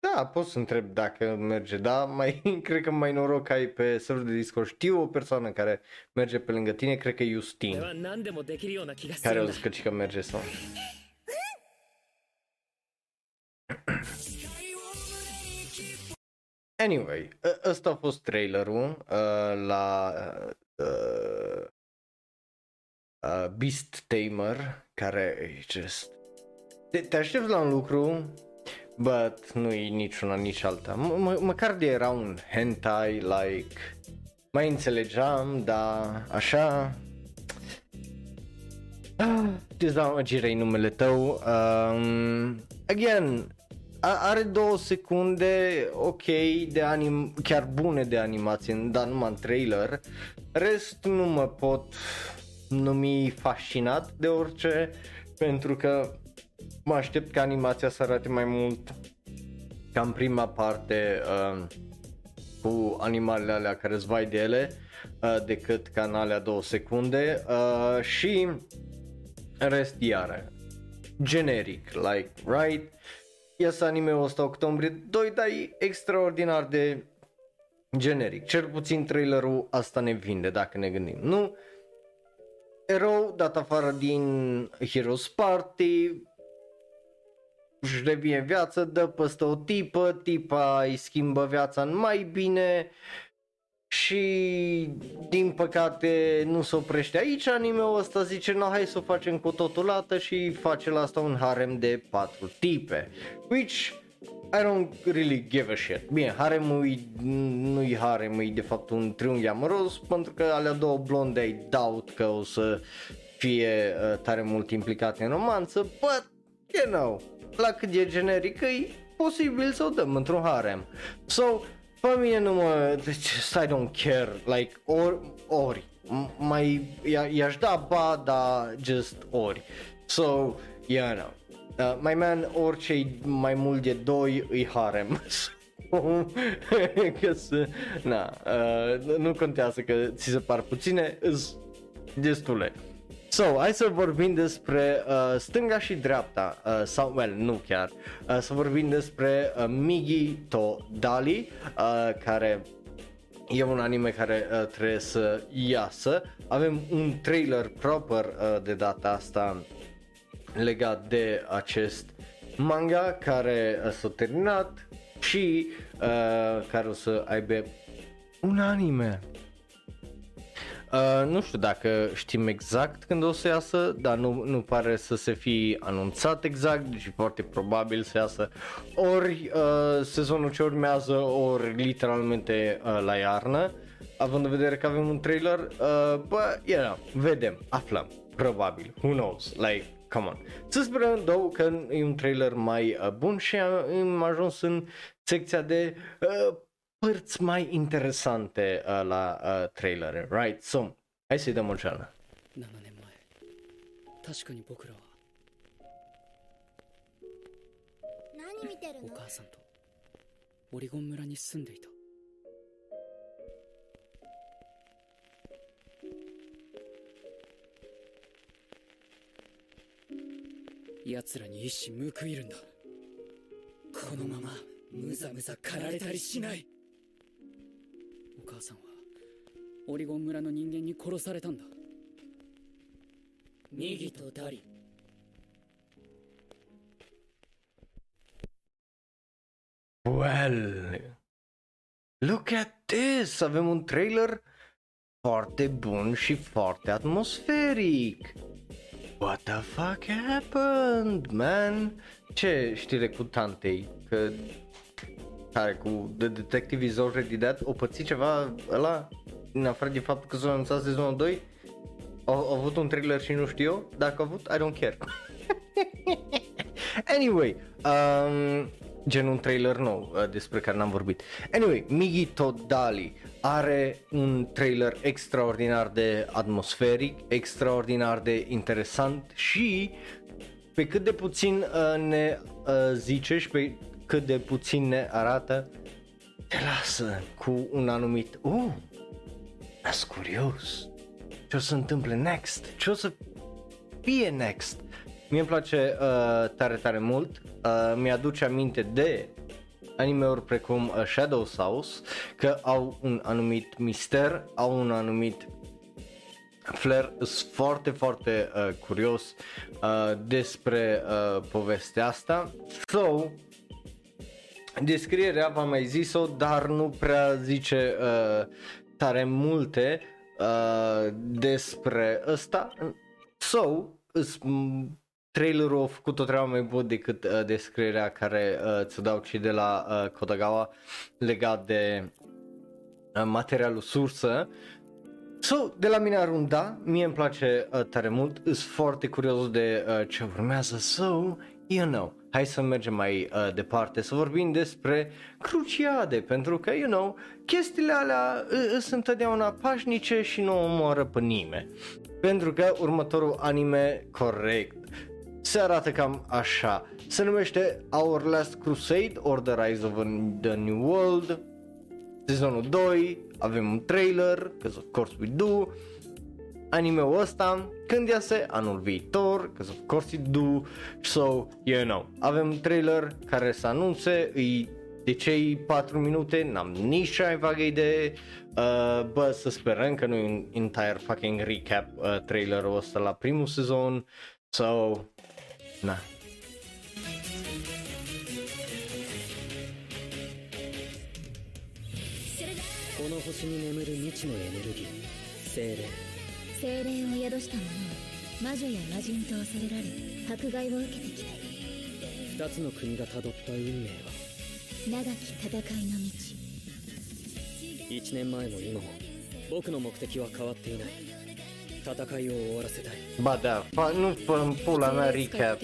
Da, pot să întreb dacă merge, da, mai, cred că mai noroc ai pe serverul de Discord. Știu o persoană care merge pe lângă tine, cred că e Justin, care au zis că cică merge sau... Anyway, ăsta a fost trailerul la Beast Tamer, care e just... Te aștepți la un lucru, but nu-i niciuna, nici alta. Măcar de era un hentai, like, mai înțelegeam, dar așa... Dezamăgire-i numele tău. Again, are 2 secunde ok de chiar bune de animație, dar numai în trailer. Rest nu mă pot numi fascinat de orice, pentru că mă aștept ca animația să arate mai mult ca în prima parte, cu animalele alea care îți vai de ele, decât ca în alea 2 secunde. Și în rest iară generic, like, right? Iasă anime-ul ăsta octombrie 2, dar e extraordinar de generic. Cel puțin trailerul asta ne vinde, dacă ne gândim, nu? Erou dat afară din Heroes Party, își revie viață, dă peste o tipă, tipa îi schimbă viața în mai bine și din păcate nu se oprește aici anime-ul ăsta, zice no, hai să o facem cu totul altă și face la asta un harem de 4 tipe, which I don't really give a shit. Bine, haremul nu-i harem, e de fapt un triunghi amoros, pentru că alea 2 blonde ai doubt că o să fie tare mult implicate în romanță, but you know, la cât e generic, e posibil să o dăm într-un harem. So, pe mine nu mă, I don't care, like, ori, mai, i-aș da ba, dar just ori. So, yeah, no. My man, orice mai mult de 2 îi harem. Nu contează că ți se par puține, îs destule. So, hai să vorbim despre stânga și dreapta, sau, well, nu chiar, să vorbim despre Migi to Dali, care e un anime care trebuie să iasă. Avem un trailer proper de data asta legat de acest manga care s-a terminat și care o să aibă un anime. Nu știu dacă știm exact când o să iasă, dar nu pare să se fi anunțat exact, deci foarte probabil să iasă ori sezonul ce urmează, ori literalmente la iarnă, având în vedere că avem un trailer. Vedem, aflăm, probabil, who knows, like, come on. Să sperăm două că e un trailer mai bun și am ajuns în secția de părți mai interesante la trailere, right? So, hai să-i dăm o ceană. 奴らに一矢報いるんだ。このままむざむざ狩られたりしない。お母さんはオリゴン村の人間に殺されたんだ。右とダリ。Well, look at this. Avem un trailer foarte bun și foarte atmosferic. What the fuck happened, man? Ce știre cu tantei? Că care cu The Detective is Already Dead? O pățit ceva ăla? În afară de faptul că s-a anunțat sezonul 2? Au avut un trailer și nu știu eu? Dacă a avut, I don't care. Anyway, gen un trailer nou despre care n-am vorbit. Anyway, Migi to Dali are un trailer extraordinar de atmosferic, extraordinar de interesant și pe cât de puțin ne zice și pe cât de puțin ne arată, te lasă cu un anumit las curios ce o să întâmple next, ce o să fie next. Mie îmi place tare, tare mult. Mi-aduce aminte de anime-uri precum Shadow House, că au un anumit mister, au un anumit flair. Sunt foarte, foarte curios despre povestea asta. So, descrierea v-am mai zis-o, dar nu prea zice tare multe despre ăsta. So, trailerul a făcut o treabă mai bună decât descrierea care ți-o dau cei de la Kodagawa legat de materialul sursă. So, de la mine ar un da, mie îmi place tare mult, sunt foarte curios de ce urmează, so, you know. Hai să mergem mai departe, să vorbim despre cruciade, pentru că, you know, chestiile alea sunt întotdeauna pașnice și nu omoară pe nimeni. Pentru că următorul anime, corect, se arată cam așa, se numește Our Last Crusade or The Rise of the New World, sezonul 2, avem un trailer, because of course we do. Anime-ul ăsta când iese anul viitor, because of course it do, so you know, avem un trailer care să anunțe, de cei 4 minute, n-am nici cea mai vagă idee, bă, să sperăm că nu e un entire fucking recap trailerul ăsta la primul sezon, so, na. Ba da, nu pula mea recap.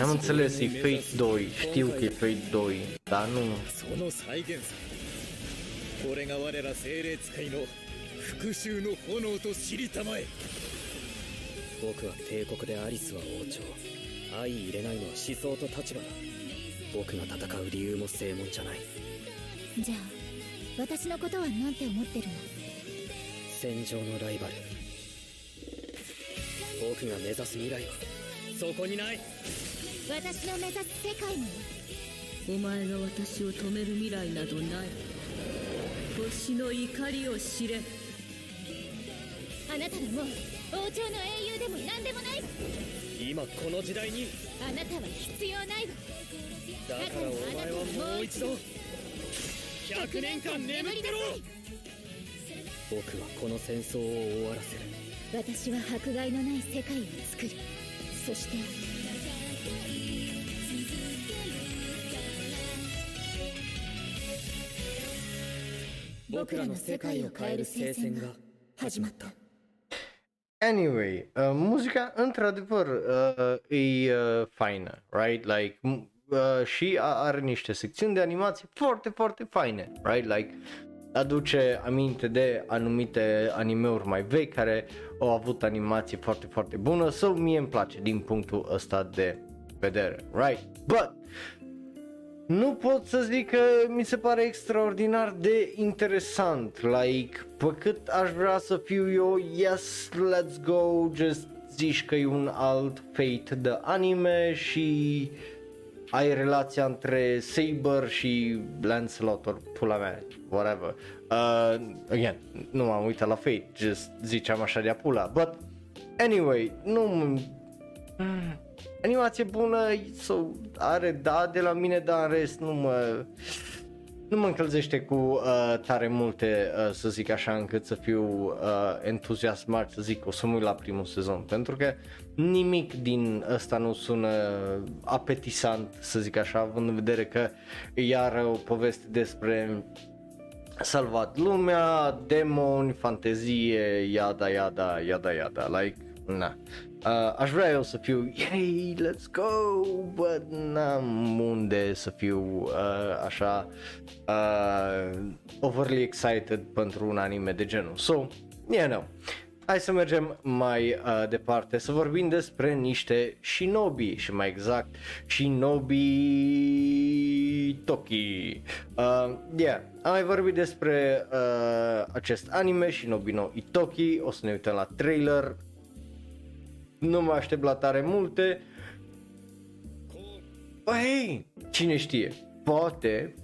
Am înțeles, e Fate 2, știu că e Fate 2, dar nu. Anyway, muzica într-adevăr e faină, right? Like, și are niște secțiuni de animație foarte, foarte faine, right? Like, aduce aminte de anumite anime-uri mai vechi care au avut animație foarte, foarte bună, sau mie îmi place din punctul ăsta de vedere, right? But nu pot să zic că mi se pare extraordinar de interesant, like, pe cât aș vrea să fiu eu, yes, let's go, just zici că e un alt Fate de anime și ai relația între Saber și Lancelot, or pula mea, whatever. Again, nu m-am uitat la Fate, just ziceam așa de-a pula, but anyway, animație bună, sau are da de la mine, dar în rest nu mă încălzește cu tare multe, să zic așa, încât să fiu entuziasmat, să zic, o să mă uit la primul sezon, pentru că nimic din ăsta nu sună apetisant, să zic așa, având în vedere că iară o poveste despre salvat lumea, demoni, fantezie, yada, yada, yada, yada, like, na. Aș vrea eu să fiu, yay, let's go, but n-am unde să fiu așa overly excited pentru un anime de genul. So, yeah, no. Hai să mergem mai departe, să vorbim despre niște shinobi și mai exact shinobi Toki. Yeah, am mai vorbit despre acest anime, Shinobi no Itoki, o să ne uităm la trailer. Nu mă aștept la tare multe. Hei, cine știe, poate,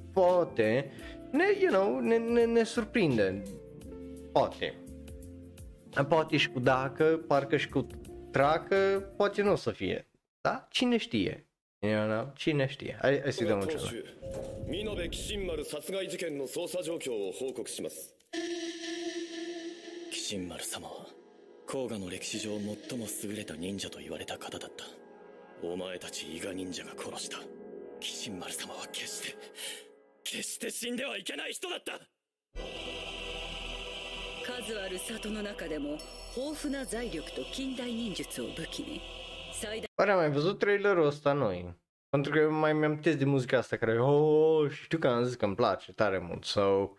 ne surprinde, poate și cu dacă, parcă și cu tracă, poate nu o să fie, da, cine știe, You know? Cine știe? Hai să-i dăm un ceva. Oare am mai văzut trailerul ăsta noi? Pentru că eu mai mi-am test de muzica asta care știu că am zis că îmi place tare mult. Sau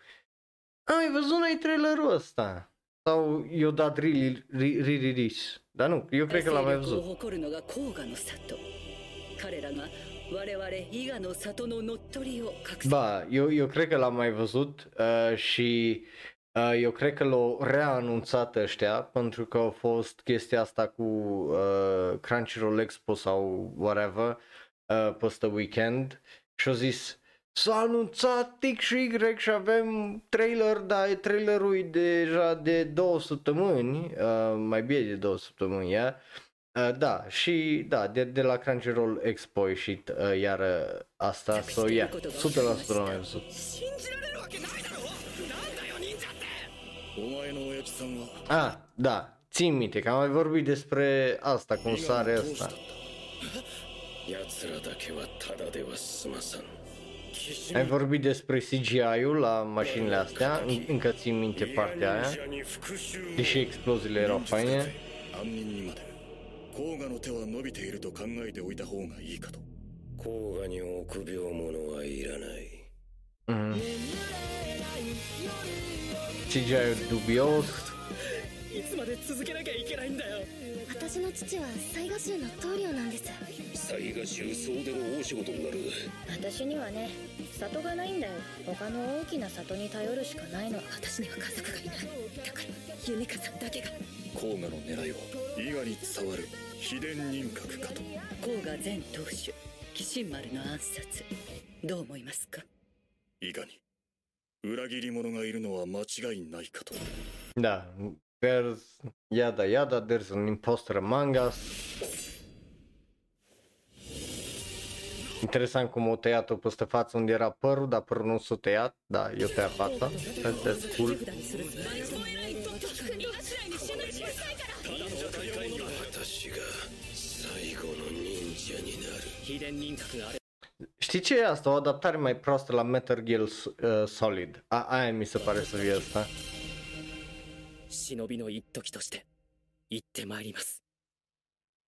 am mai văzut noi trailerul ăsta. Sau i-o dat re-release. Dar nu, eu cred că l-am mai văzut. Ba, eu cred că l-am mai văzut și eu cred că l-au reanunțat ăștia pentru că a fost chestia asta cu Crunchyroll Expo sau whatever peste weekend și au zis s-a anunțat X și Y și avem trailer, dar trailerul e deja de 2 săptămâni, mai bine de 2 săptămâni, yeah? Da, și da, de la Crunchyroll Expo a ieșit iară asta, so yeah, 100% l-am mai văzut. Ah, da, țin minte că am mai vorbit despre asta, cum sare asta. Ai vorbit despre CGI-ul la mașinile astea, încă țin minte partea aia, deși exploziile erau faine. CGI-ul dubios. Da. There's yada yada, there's an imposter among us. Interesant cum o tăiat-o peste față unde era părul, dar părul nu s-o tăiat, da, eu tăia fața. That's cool. Știi ce e asta? O adaptare mai proastă la Metal Gear Solid. Aia mi se pare să fie asta.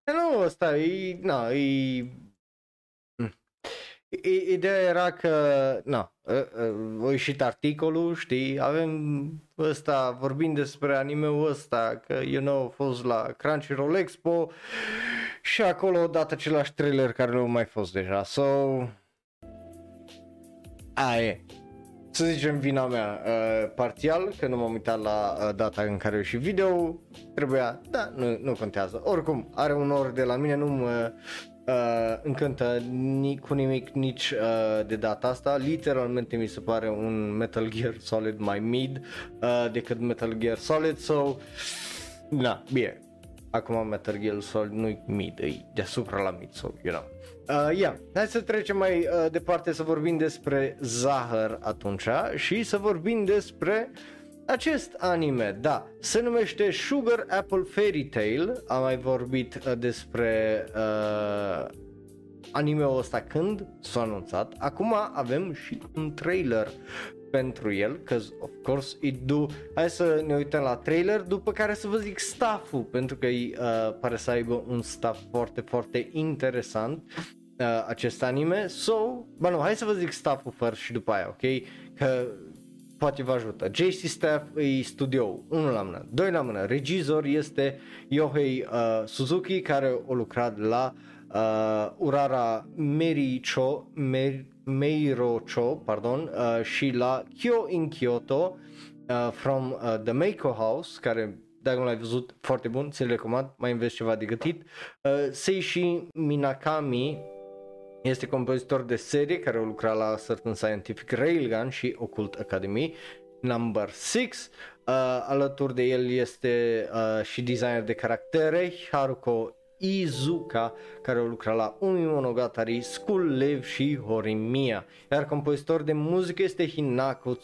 Nu, asta e, na, ideea era că, na, a ieșit articolul, știi, avem ăsta, vorbim despre anime-ul ăsta, că, you know, a fost la Crunchyroll Expo și acolo o dată același trailer care nu a mai fost deja, so, aia e. Să zicem vina mea parțial, că nu m-am uitat la data în care a ieșit video, trebuia, da, nu contează. Oricum, are un or de la mine, nu mă încântă cu nimic nici de data asta. Literalmente mi se pare un Metal Gear Solid mai mid decât Metal Gear Solid, so, na, bine. Acum Metal Gear Solid nu-i mid, e deasupra la mid, so, you know. Yeah. Hai să trecem mai departe să vorbim despre Zahăr atunci și să vorbim despre acest anime, da, se numește Sugar Apple Fairy Tale, am mai vorbit despre anime-ul ăsta când s-a anunțat, acum avem și un trailer pentru el, cause of course it do. Hai să ne uităm la trailer, după care să vă zic staff-ul, pentru că pare să aibă un staff foarte, foarte interesant acest anime. So, bă nu, hai să vă zic staff-ul first și după aia, ok? Că poate vă ajută. JC Staff e studio, 1 la mână, 2 la mână, regizor este Yohei Suzuki, care a lucrat la Urara Meirocho, pardon, și la Kyo in Kyoto from the Meiko House, care dacă nu l-ai văzut, foarte bun, ți-l recomand, mai înveți ceva de gătit. Seishi Minakami este compozitor de serie care a lucrat la Certain Scientific Railgun și Occult Academy Number 6. Alături de el este și designer de caractere Haruko Iizuka, care au lucrat la Umi Monogatari, School Live și Horimiya, iar compozitor de muzică este Hinako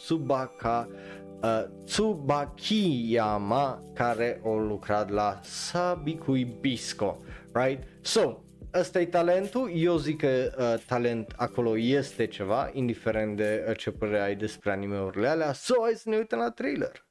Tsubakiyama, care au lucrat la Sabikui Bisco, right? So, ăsta e talentul, eu zic că talent acolo este ceva, indiferent de ce părere ai despre anime-urile alea, so hai să ne uităm la trailer.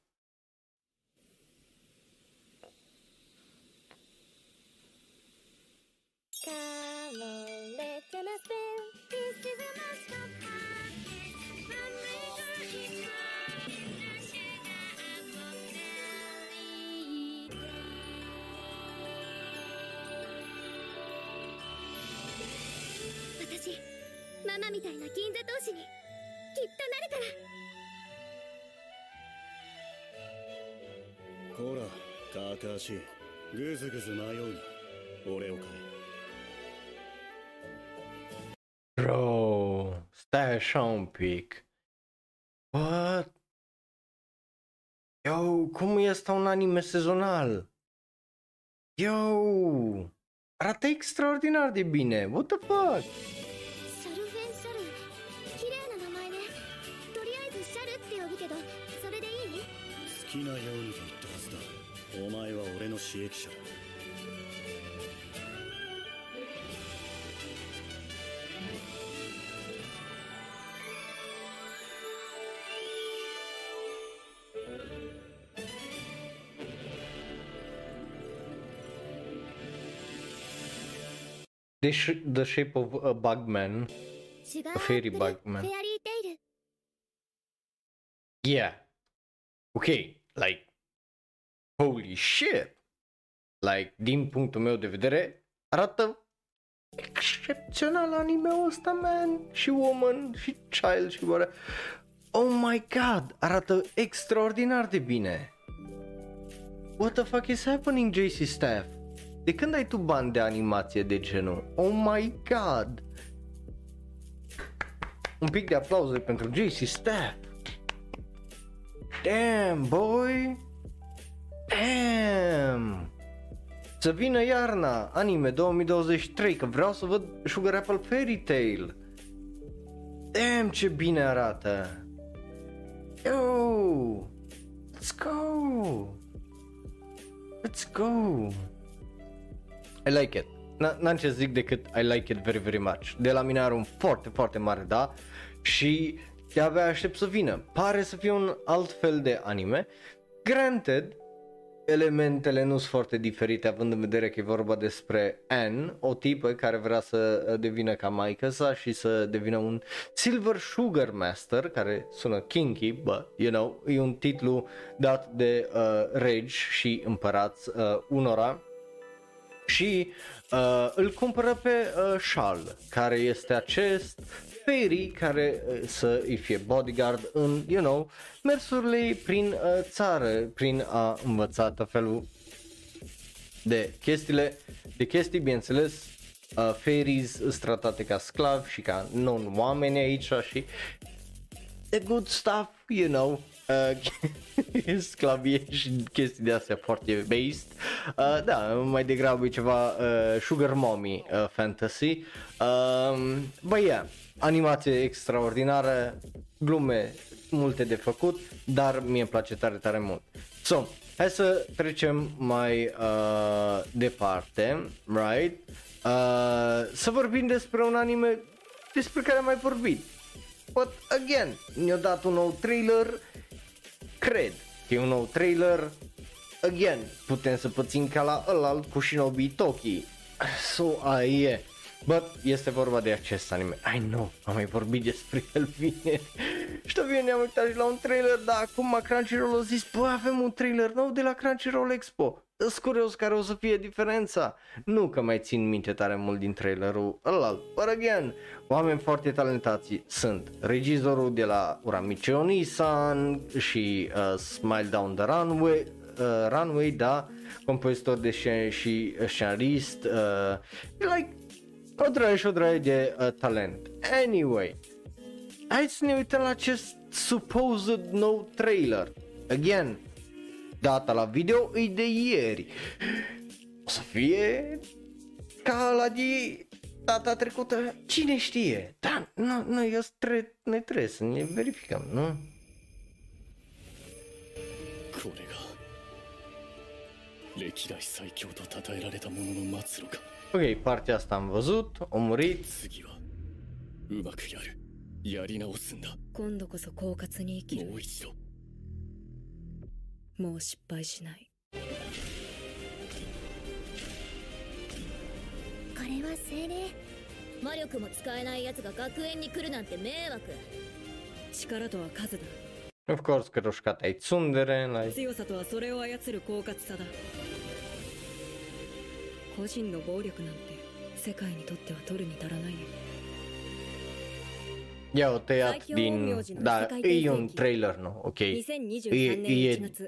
Bro, stai așa un pic. What? Yo, cum e asta un anime sezonal? Yo, arată extraordinar de bine. What the fuck? The shape of a bugman, a fairy bugman. Yeah. Okay, like holy shit. Like, din punctul meu de vedere, arată excepțional anime-ul ăsta, man, și woman, și child, și whatever. Oh my god, arată extraordinar de bine. What the fuck is happening, JC Staff? De când ai tu bani de animație de genul? Oh my god! Un pic de aplauze pentru JC Staff. Damn, boy! Damn! Să vină iarna, anime 2023, că vreau să văd Sugar Apple Fairy Tail. Damn, ce bine arată. Yo! Let's go! Let's go! I like it. N-am ce zic decât I like it very, very much. De la mine are un foarte, foarte mare da și de-abia aștept să vină. Pare să fie un alt fel de anime. Granted, elementele nu sunt foarte diferite, având în vedere că e vorba despre Anne, o tipă care vrea să devină ca maică-sa și să devină un Silver Sugar Master, care sună kinky, but you know, e un titlu dat de regi și împărați unora. Și îl cumpără pe Charles, care este acest fairy care să îi fie bodyguard în, you know, mersurile prin țară, prin a învăța tot felul de chestii, bineînțeles, fairies sunt tratate ca sclavi și ca non-oameni aici și the good stuff, you know. Sclavie și chestii de astea foarte based, da, mai degrabă e ceva Sugar Mommy fantasy, bă, yeah, animație extraordinară, glume multe de făcut, dar mie îmi place tare, tare mult. So, hai să trecem mai departe, right? Să vorbim despre un anime despre care am mai vorbit, but again, ne-a dat un nou trailer. Cred că e un nou trailer. Again, putem să pățim ca la ălalt cu Shinobi Toki. So, aia e. But este vorba de acest anime. I know, am mai vorbit despre el bine. Și tot bine, ne-am uitat și la un trailer, dar acum Crunchyroll a zis, bă, avem un trailer nou de la Crunchyroll Expo. Îs curios care o să fie diferența. Nu că mai țin minte tare mult din trailerul ălalt. But again, oameni foarte talentați sunt. Regizorul de la Uramichi Onisan și Smile Down the Runway, da, compozitor de și scenarist, like, o draie de talent. Anyway, hai să ne uităm la acest supposed nou trailer. Again, data la video e de ieri. O să fie ca la de data trecută, cine știe? Dar noi trebuie să ne verificăm, nu? Ok, partea asta am văzut, a murit. Of course că roșcata e tsundere, like... I-au tăiat din... Da, e un trailer nou, ok. E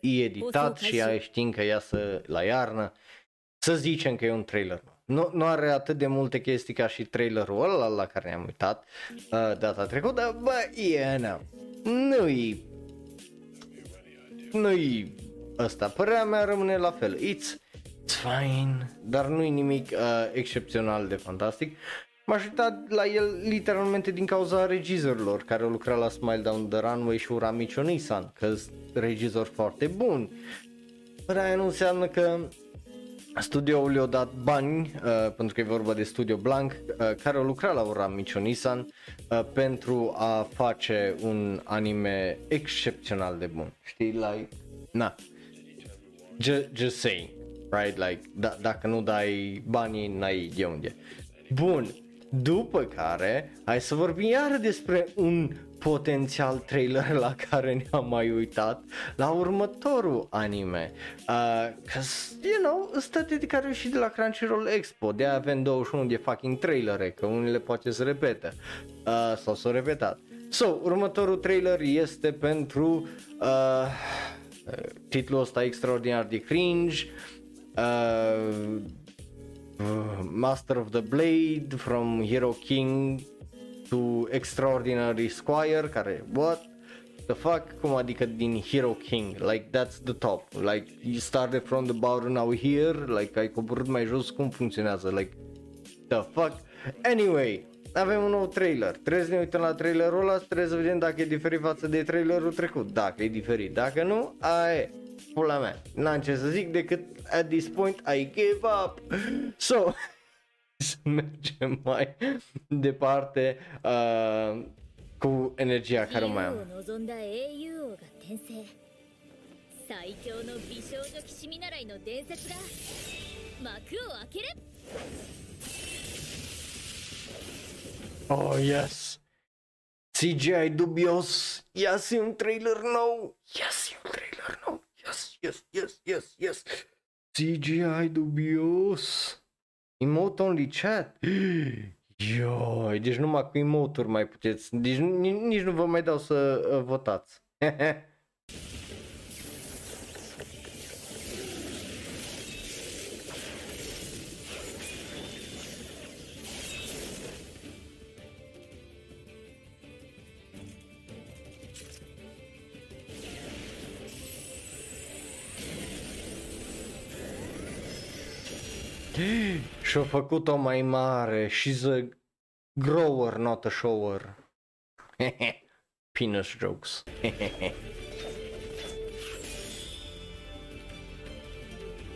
editat și știm că iasă la iarnă. Să zicem că e un trailer nou. Nu are atât de multe chestii ca și trailerul ăla la care ne-am uitat data trecută, bă, nu-i ăsta, părerea mea rămâne la fel, it's fine, dar nu-i nimic excepțional de fantastic. M-aș uita la el literalmente din cauza regizorilor care au lucrat la Smile Down the Runway și Uramichi Onisan, că sunt regizori foarte buni, dar aia nu înseamnă că studioul le-a dat bani, pentru că e vorba de Studio Blanc, care a lucrat la Uramichi Onisan pentru a face un anime excepțional de bun. Știi, like, na, just saying, right, like, dacă nu dai banii, n-ai de unde. Bun, după care, hai să vorbim iar despre un potențial trailer la care ne-am mai uitat la următorul anime, că, you know, ăsta de care și de la Crunchyroll Expo, de-aia avem 21 de fucking trailere, că unele poate să repetă sau s-au repetat. So, următorul trailer este pentru titlul ăsta extraordinar de cringe, Master of the Blade from Hero King to Extraordinary Squire, care, what the fuck, cum adică din Hero King, like that's the top, like you started from the bottom now here, like ai coborât mai jos, cum funcționează, like the fuck. Anyway, avem un nou trailer, trebuie să ne uităm la trailerul ăla, trebuie să vedem dacă e diferit față de trailerul trecut, dacă e diferit, dacă nu, aia pula mea, n-am ce să zic decât at this point I gave up. So, să mergem mai departe cu energia care o mai am. Oh, yes! CGI dubios! Yes, e un trailer nou! Yes, e un trailer nou! Yes, yes, yes, yes, yes! CGI dubios! Emote only chat. Ioi, deci numai cu emote-uri mai puteți, deci nici nu vă mai dau să votați. Și-a făcut-o mai mare, she's a grower, not a shower. Penis jokes.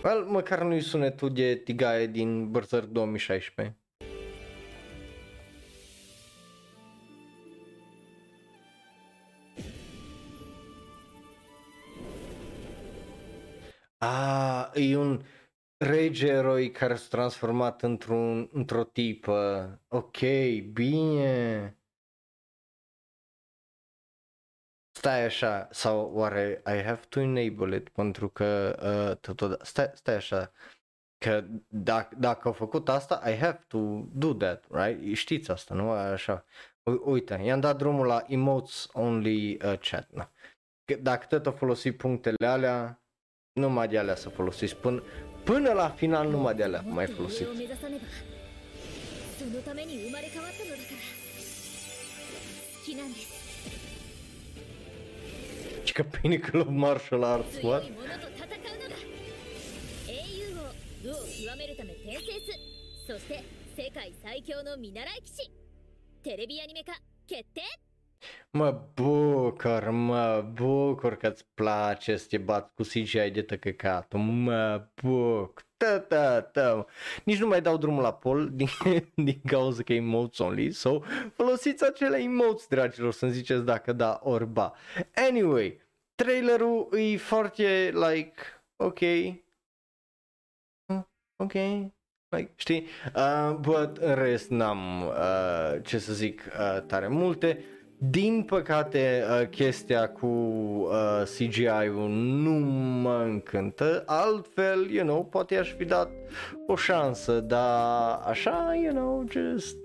Well, măcar nu-i sunetul de tigaie din Berserk 2016. Ah, e un... rege eroi care s-a transformat într-o tipă. Ok, bine. Stai așa, sau oare I have to enable it, pentru că totodată, stai așa, că dacă au făcut asta, I have to do that, right? Știți asta, nu? Așa. Uite, i-am dat drumul la emotes only chat. Na. Dacă tot o folosi punctele alea, numai de alea să folosiți până la final, numai de alea mai folosit. Și că Pinnacle of Martial Arts, what? そして世界最強の見習い騎士テレビアニメ化決定 mă bucur că-ți place să te bat cu CGI de tăcăcatul, mă bucur, nici nu mai dau drumul la poll din cauza că e emotes only, so folosiți acele emotes, dragilor, să-mi ziceți dacă da or ba. Anyway, trailerul e foarte, like, ok, ok, like, știi, but în rest n-am ce să zic tare multe. Din păcate, chestia cu CGI-ul nu mă încântă, altfel, you know, poate aș fi dat o șansă, dar așa, you know, just,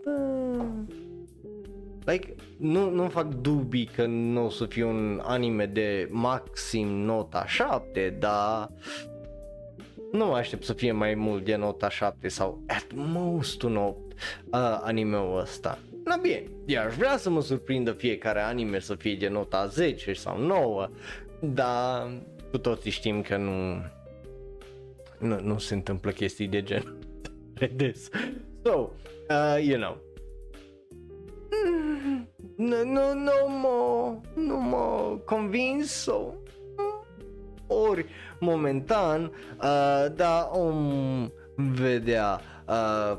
like, nu fac dubii că nu o să fie un anime de maxim nota 7, dar nu mă aștept să fie mai mult de nota 7 sau at most un 8 anime-ul ăsta. Na bine, iar aș vrea să mă surprindă fiecare anime să fie de nota 10 sau 9, dar cu toții știm că nu se întâmplă chestii de gen des. So, you know. Nu mă convins, so. Ori momentan, dar om vedea.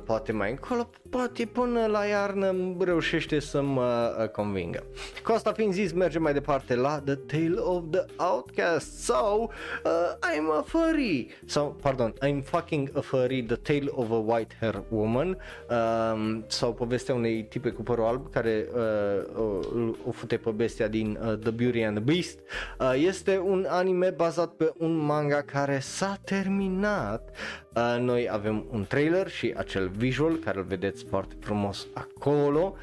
Poate mai încolo, poate până la iarnă reușește să mă convingă. Cu asta fiind zis, mergem mai departe la The Tale of the Outcast sau I'm a Furry sau, pardon, I'm fucking a Furry, The Tale of a White Hair Woman, sau povestea unei tipe cu părul alb care o fute pe bestia din The Beauty and the Beast. Este un anime bazat pe un manga care s-a terminat. Noi avem un trailer și acel visual care îl vedeți foarte frumos acolo.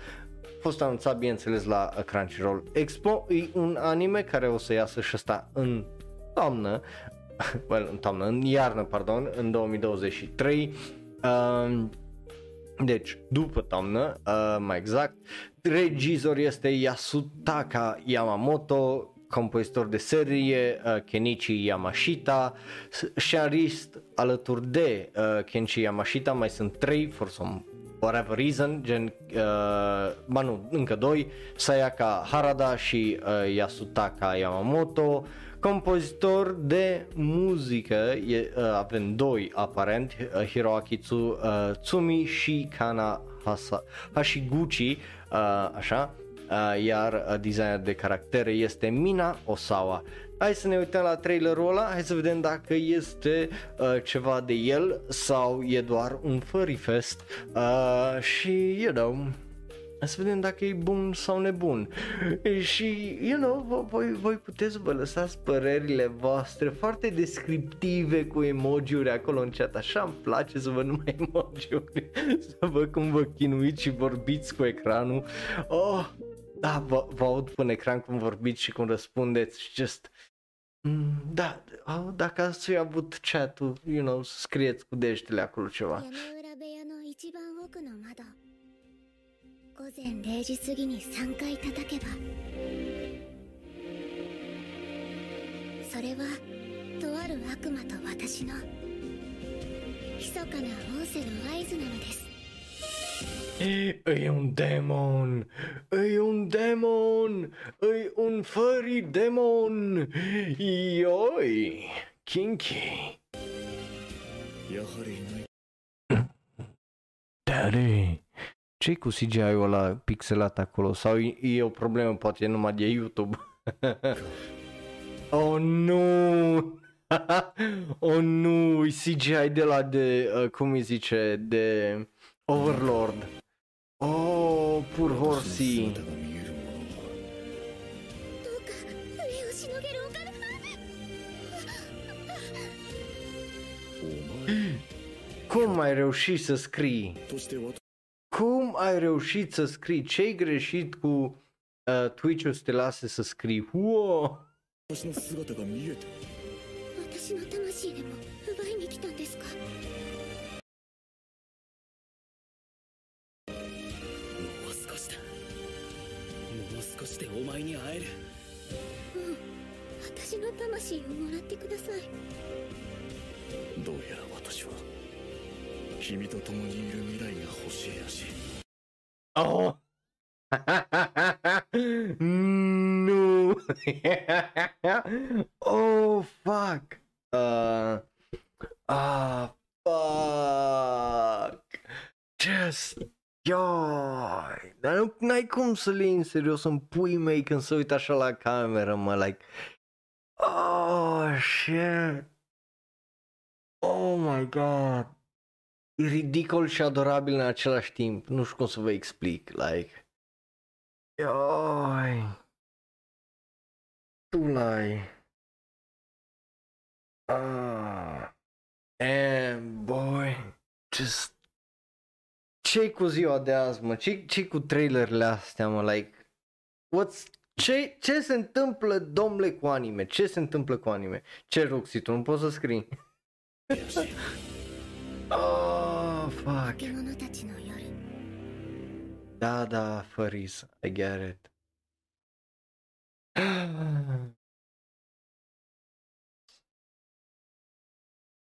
A fost anunțat, bineînțeles, la Crunchyroll Expo. E un anime care o să iasă și ăsta în toamnă, în iarnă, pardon, în 2023. Deci, după toamnă, mai exact. Regizor este Yasutaka Yamamoto, compozitor de serie Kenichi Yamashita, scenarist alături de Kenichi Yamashita, mai sunt 3 for some whatever reason, gen încă 2, Sayaka Harada și Yasutaka Yamamoto. Compozitor de muzică avem 2 aparent, Hiroaki Tsumi și Kana Hashiguchi, așa. Iar designer de caractere este Mina Osawa. Hai să ne uităm la trailerul ăla, hai să vedem dacă este ceva de el sau e doar un furry fest și, you know, hai să vedem dacă e bun sau nebun. Și, you know, voi puteți să vă lăsați părerile voastre foarte descriptive cu emoji-uri acolo în chat. Așa îmi place să vă numai emoji-uri, să văd cum vă chinuiți și vorbiți cu ecranul. Oh! Da, vă aud până ecran cum vorbiți și cum răspundeți, just, da, dacă ați fi avut chat-ul, you know, scrieți cu degetele acolo ceva. E un demon! E un demon! E un furry demon! Ioi! Kinky! Daddy! Ce-i cu CGI-ul ăla pixelat acolo? Sau e o problemă, poate numai de YouTube? Oh, nu! Oh, nu! E CGI de la de... cum îi zice? De... Overlord. Oh, poor horsey. Cum ai reușit să scrii? Cum ai reușit să scrii? Ce-i greșit cu Twitch-ul să te lase să scrii? Wow! Oh! Nu! Oh, fuck! Fuck! Just... Ioi! Dar nu, n-ai cum să le iei în serios în puii mei când se uită așa la cameră, mă, like... Oh, shit! Oh my god! E ridicol și adorabil în același timp, nu știu cum să vă explic, like... Ioi! Tu l-ai... Ah... And boy... Just... Ce-i cu ziua de azi, mă? Ce-i cu trailerele astea, mă? Like, ce se întâmplă, domnule, cu anime? Ce se întâmplă cu anime? Ce, Roxy, tu nu poți să scrii? Oh, fuck. Da, da, Faris, I get it.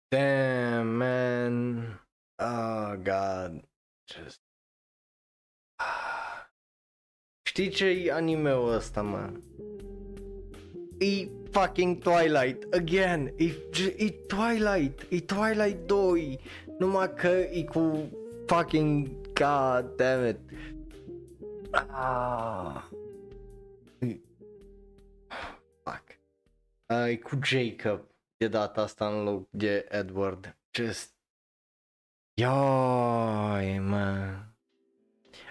Damn, man. Oh, God. Just... Știi ce-i anime-ul ăsta, mă? E fucking Twilight, again, e Twilight, e Twilight 2, numai că e cu fucking god damn it. Ah. Fuck. E cu Jacob de data asta în loc de Edward, just... Ioi, mă.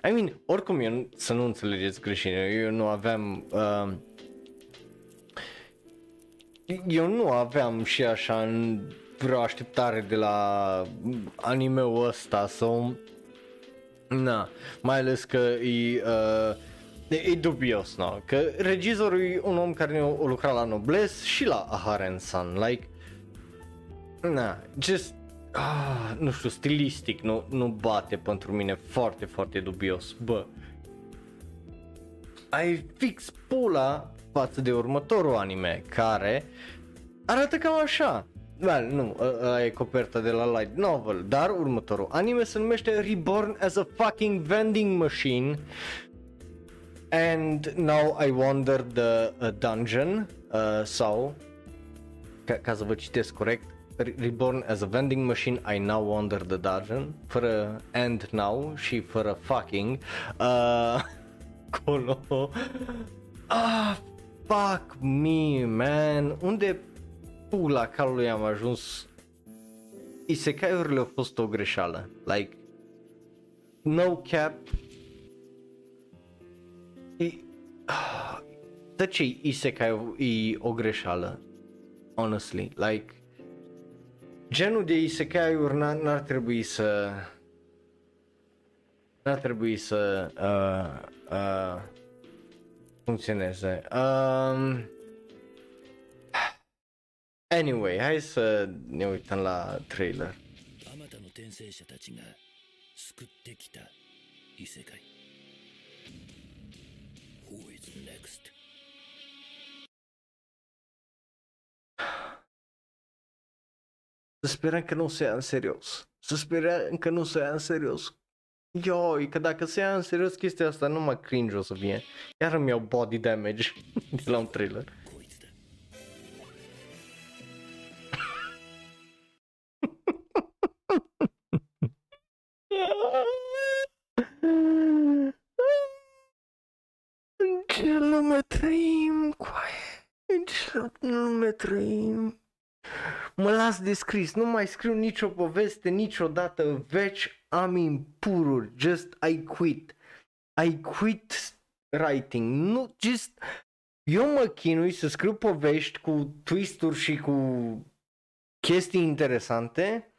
I mean, oricum, eu, să nu înțelegeți greșit, eu nu aveam... eu nu aveam și așa vreo așteptare de la anime-ul ăsta, sau... Na, mai ales că e... e dubios, no? Că regizorul e un om care a lucrat la Noblesse și la Aharen-san, like... Na, just... Ah, nu știu, stilistic nu bate pentru mine, foarte, foarte dubios, bă. Ai fix pula față de următorul anime, care arată cam așa. Well, nu, e coperta de la light novel, dar următorul anime se numește Reborn as a Fucking Vending Machine. And Now I Wander the Dungeon, sau, ca să vă citesc corect, Reborn as a Vending Machine, I Now Wander the Dungeon, fără and now și fără fucking, acolo. Ah, fuck me, man. Unde pula calului am ajuns? Isekai-urile au fost o greșeală. Like, no cap. De ce isekai-ul e o greșeală? Honestly, like, genul de isekai-uri n-ar trebui să... N-ar trebui să... funcționeze. Anyway, hai să ne uităm la trailer. Să sperăm că nu se ia în serios. Să sperăm că nu se ia în serios. Ioi, că dacă se ia în serios chestia asta, numai cringe o să fie. Iar îmi iau body damage de la un trailer. În ce lume trăim, coaie? În ce lume trăim? Mă las de scris, nu mai scriu nicio poveste niciodată în veci, am impururi, just I quit writing, nu, just, eu mă chinui să scriu povești cu twist-uri și cu chestii interesante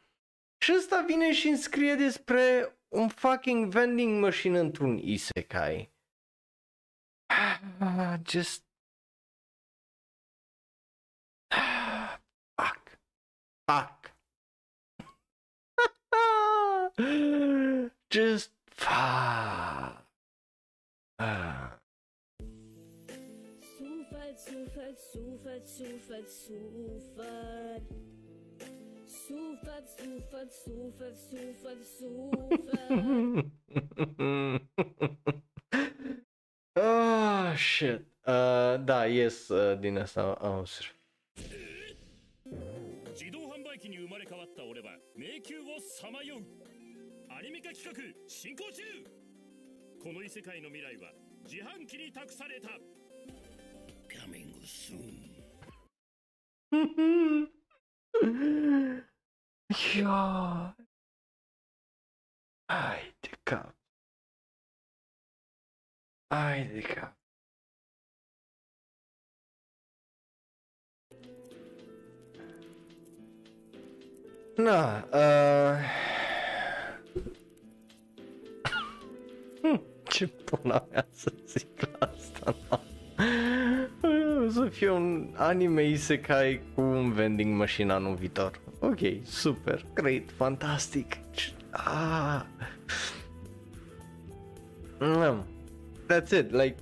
și ăsta vine și îmi scrie despre un fucking vending machine într-un isekai, just... Fuck. Just fuck. Zufall, Zufall, Zufall, Zufall, Zufall. suflet, suflet, suflet, suflet, suflet. Oh, shit. Da, ies din asta, am surf. Ia. Ai de cap. Ai de cap. Na, ce pula mea să zic la asta, na? O să fie un anime isekai cu un vending machine anul viitor. Ok, super, great, fantastic. Ah. That's it, like,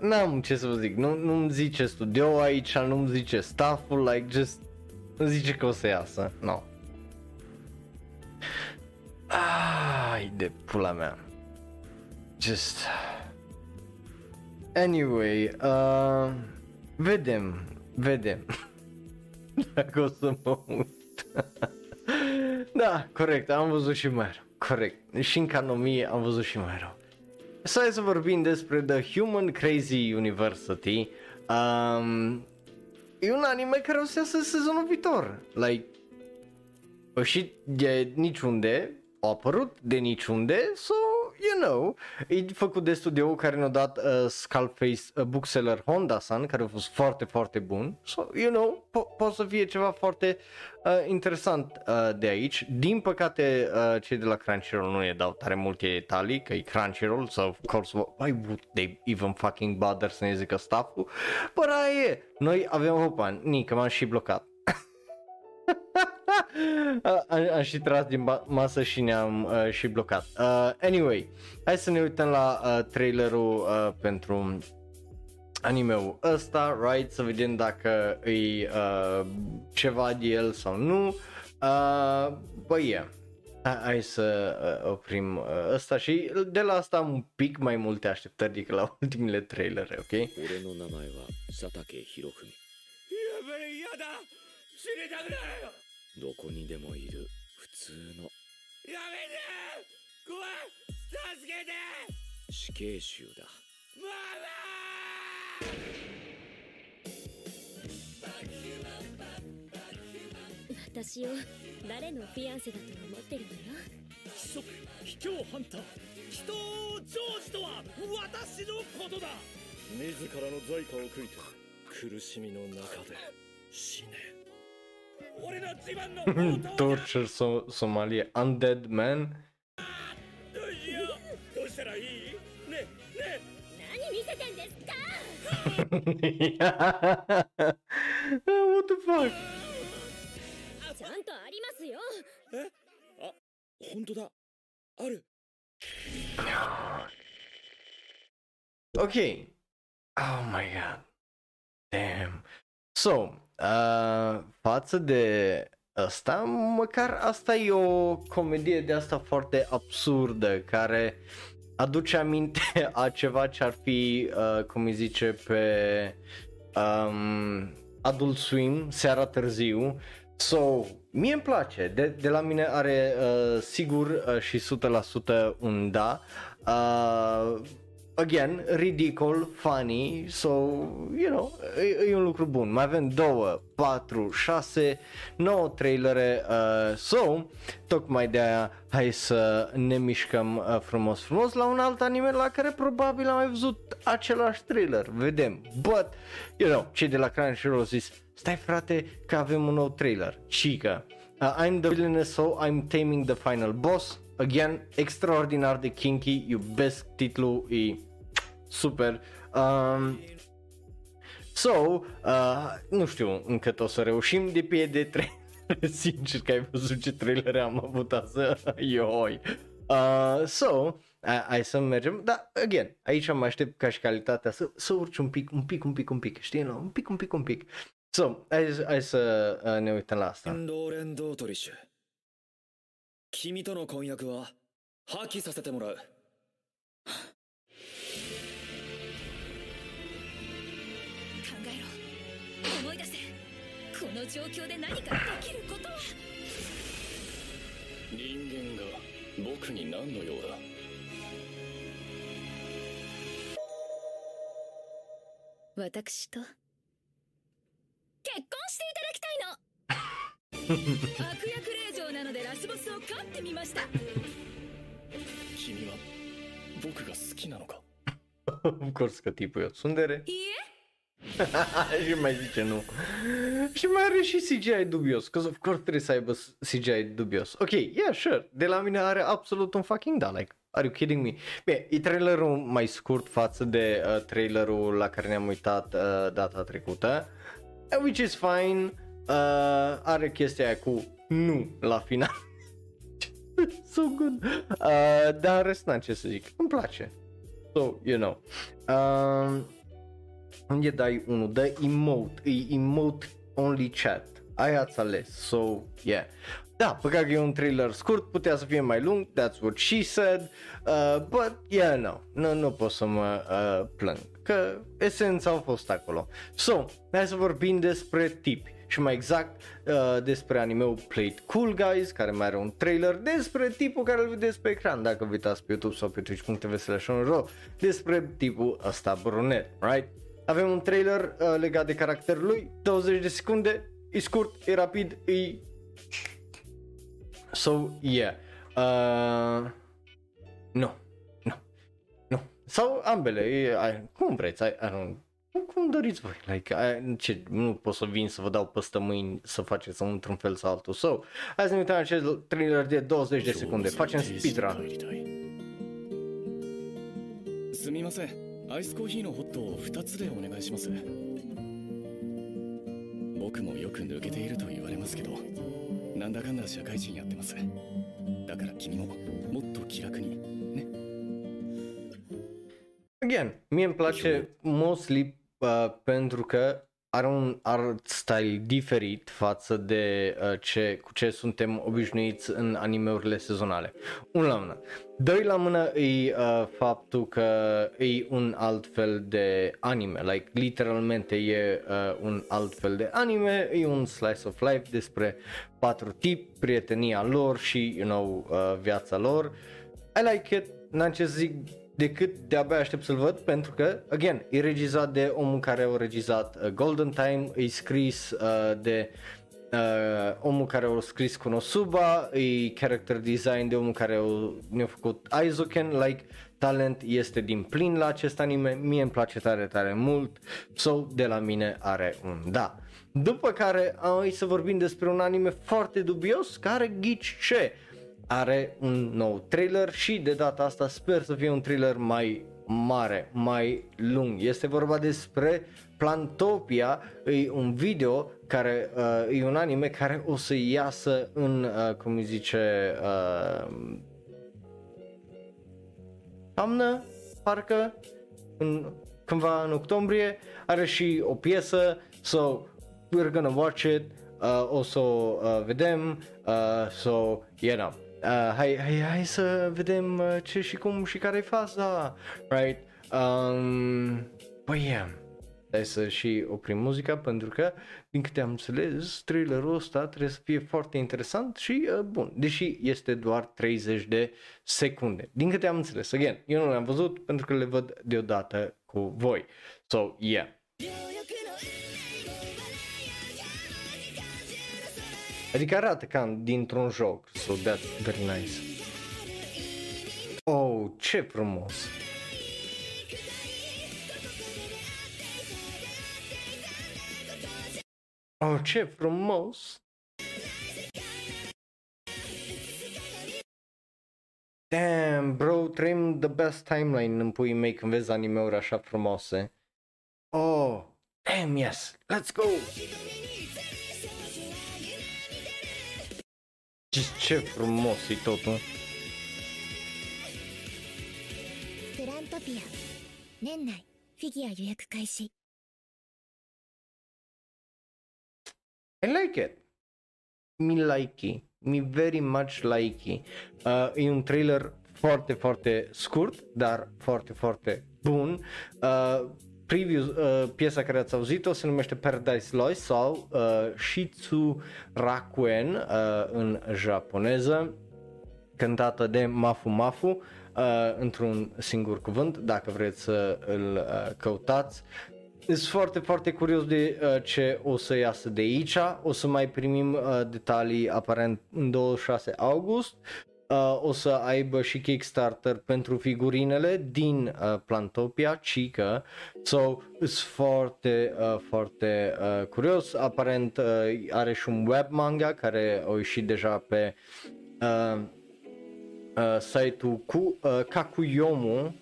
n-am ce să vă zic, nu-mi zice studio aici, nu-mi zice stafful, like, just, îmi zice că o să iasă, no. Ai de pula mea. Just... Anyway, vedem dacă o să mă uit. Da, corect, am văzut și mai rău, corect, și în canomie am văzut și mai rău. Să hai să vorbim despre The Human Crazy University. E un anime care o să iasă sezonul viitor, like, și de niciunde, a apărut de niciunde, so, you know, e făcut de studioul care ne-a dat Skullface Bookseller Honda-san, care a fost foarte, foarte bun, so, you know, poate să fie ceva foarte interesant de aici. Din păcate, cei de la Crunchyroll nu ne dau tare multe detalii, că e Crunchyroll, so of course, why would they even fucking bother să ne zică staff-ul, but aia noi avem, hopa, nică m-am și blocat. Am și tras din masă și ne-am și blocat. Anyway, hai să ne uităm la trailerul pentru anime-ul ăsta, right? Să vedem dacă e ceva de el sau nu. Băi, yeah. Hai să oprim ăsta și de la asta am un pic mai multe așteptări decât la ultimile trailere, ok? Torture Somalia Undead Man. What the fuck? Okay. Oh my god. Damn. So, față de asta, măcar asta e o comedie de asta foarte absurdă, care aduce aminte a ceva ce ar fi, cum îi zice, pe Adult Swim, seara târziu. So, mie îmi place, de la mine are sigur și 100% un da. Again, ridicol, funny, so, you know, e un lucru bun. Mai avem 2, 4, 6, 9 trailere, so, tocmai de aia hai să ne mișcăm frumos, frumos la un alt anime la care probabil am mai văzut același trailer, vedem. But, you know, cei de la Crunchyroll au zis, stai frate că avem un nou trailer, cică. I'm the villainess, so I'm taming the final boss. Again, extraordinar de kinky, iubesc titlul, e super. Nu știu încă o să reușim de pe de 3. Sincer că ai văzut ce trailere am avut azi. Ioi. Hai să mergem, dar again, aici mă aștept ca și calitatea să urci un pic, știi, un pic. So, hai să ne uităm la asta. Of course că tipul e o tsundere. Și mai zice nu. Și mai are și CGI dubios, că of course trebuie să aibă CGI dubios. Ok, yeah, sure, de la mine are absolut un fucking da, like, are you kidding me? Bine, e trailerul mai scurt față de trailerul la care ne-am uitat data trecută, which is fine, are chestia aia cu nu la final. So good, dar în rest n-am ce să zic, îmi place. So, you know, unde dai unul, dă emote, e emote only chat, aia ați ales, so yeah. Da, păcat că e un trailer scurt, putea să fie mai lung, that's what she said, but yeah, nu pot să mă plâng, că esența a fost acolo. So, hai să vorbim despre tipi și mai exact despre anime-ul Played Cool Guys, care mai are un trailer, despre tipul care îl vedeți pe ecran, dacă vă uitați pe YouTube sau pe twitch.tv/shonero, despre tipul ăsta brunet, right? Avem un trailer legat de caracterul lui, 20 de secunde, e scurt, e rapid, e... So, yeah. No. Sau ambele, cum vreți, cum doriți voi, like, nu pot să vin să vă dau peste mâini să faceți într-un fel sau altul. So, hai să ne uităm la acest trailer de 20 de secunde, facem speedrun. アイスコーヒーのホットを2つでお願いします。僕もよく抜けていると言われますけど、なんだかんだ社会人やってます。だから君ももっと気楽にね。Again, mie îmi place mostly pentru că are un art style diferit față de cu ce suntem obișnuiți în animeurile sezonale. Un la mână. Doi la mână e faptul că e un alt fel de anime, like literalmente e un alt fel de anime, e un slice of life despre patru tipi, prietenia lor și, you know, viața lor. I like it, n-am ce să zic decât de-abia aștept să-l văd, pentru că, again, e regizat de omul care a regizat Golden Time, e scris de omul care a scris Konosuba, e character design de omul care ne-a făcut Aizoken, like, talent este din plin la acest anime, mie îmi place tare, tare mult, so, de la mine are un da. După care, hai să vorbim despre un anime foarte dubios, care ghici ce? Are un nou trailer și de data asta sper să fie un trailer mai mare, mai lung. Este vorba despre Plantopia, e un video care e un anime care o să iasă în, cum îi zice, toamnă, parcă, cândva în octombrie, are și o piesă, so we're gonna watch it, o să o vedem, so yeah, no. Hai să vedem ce și cum și care-i faza, right? Păi, yeah. Hai să și oprim muzica pentru că, din câte am înțeles, trailerul ăsta trebuie să fie foarte interesant și bun, deși este doar 30 de secunde. Din câte am înțeles, again, eu nu le-am văzut pentru că le văd deodată cu voi. So, yeah. Adică arată ca dintr-un joc, so that's very nice. Oh, ce frumos! Oh, ce frumos! Damn, bro, trăim the best timeline în puii mei când vezi anime-uri așa frumoase. Oh, damn, yes, let's go! Ce frumos e totul. I like it. Mi like-i. Mi very much like-i. E un trailer foarte, foarte scurt, dar foarte, foarte bun. Preview, piesa care ați auzit-o se numește Paradise Lost sau Shitsurakuen în japoneză, cântată de Mafu Mafu într-un singur cuvânt, dacă vreți să îl căutați. Sunt foarte, foarte curios de ce o să iasă de aici. O să mai primim detalii aparent în 26 august. O să aibă și Kickstarter pentru figurinele din Plantopia, Chica. So, sunt foarte, foarte curios. Aparent are și un web manga care a ieșit deja pe site-ul cu Kakuyomu,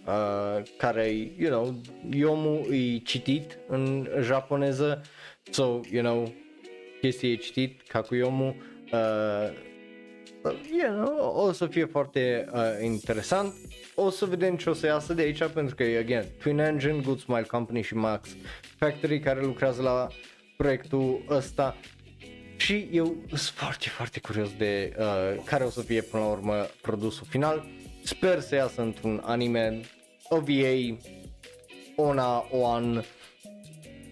care, you know, yomu e citit în japoneză. So, you know, chestia e citit, Kakuyomu. You know, o să fie foarte interesant. O să vedem ce o să iasă de aici, pentru că, again, Twin Engine, Good Smile Company și Max Factory care lucrează la proiectul ăsta. Și eu sunt foarte, foarte curios de care o să fie până la urmă produsul final. Sper să iasă într-un anime, OVA, ONA, OAN,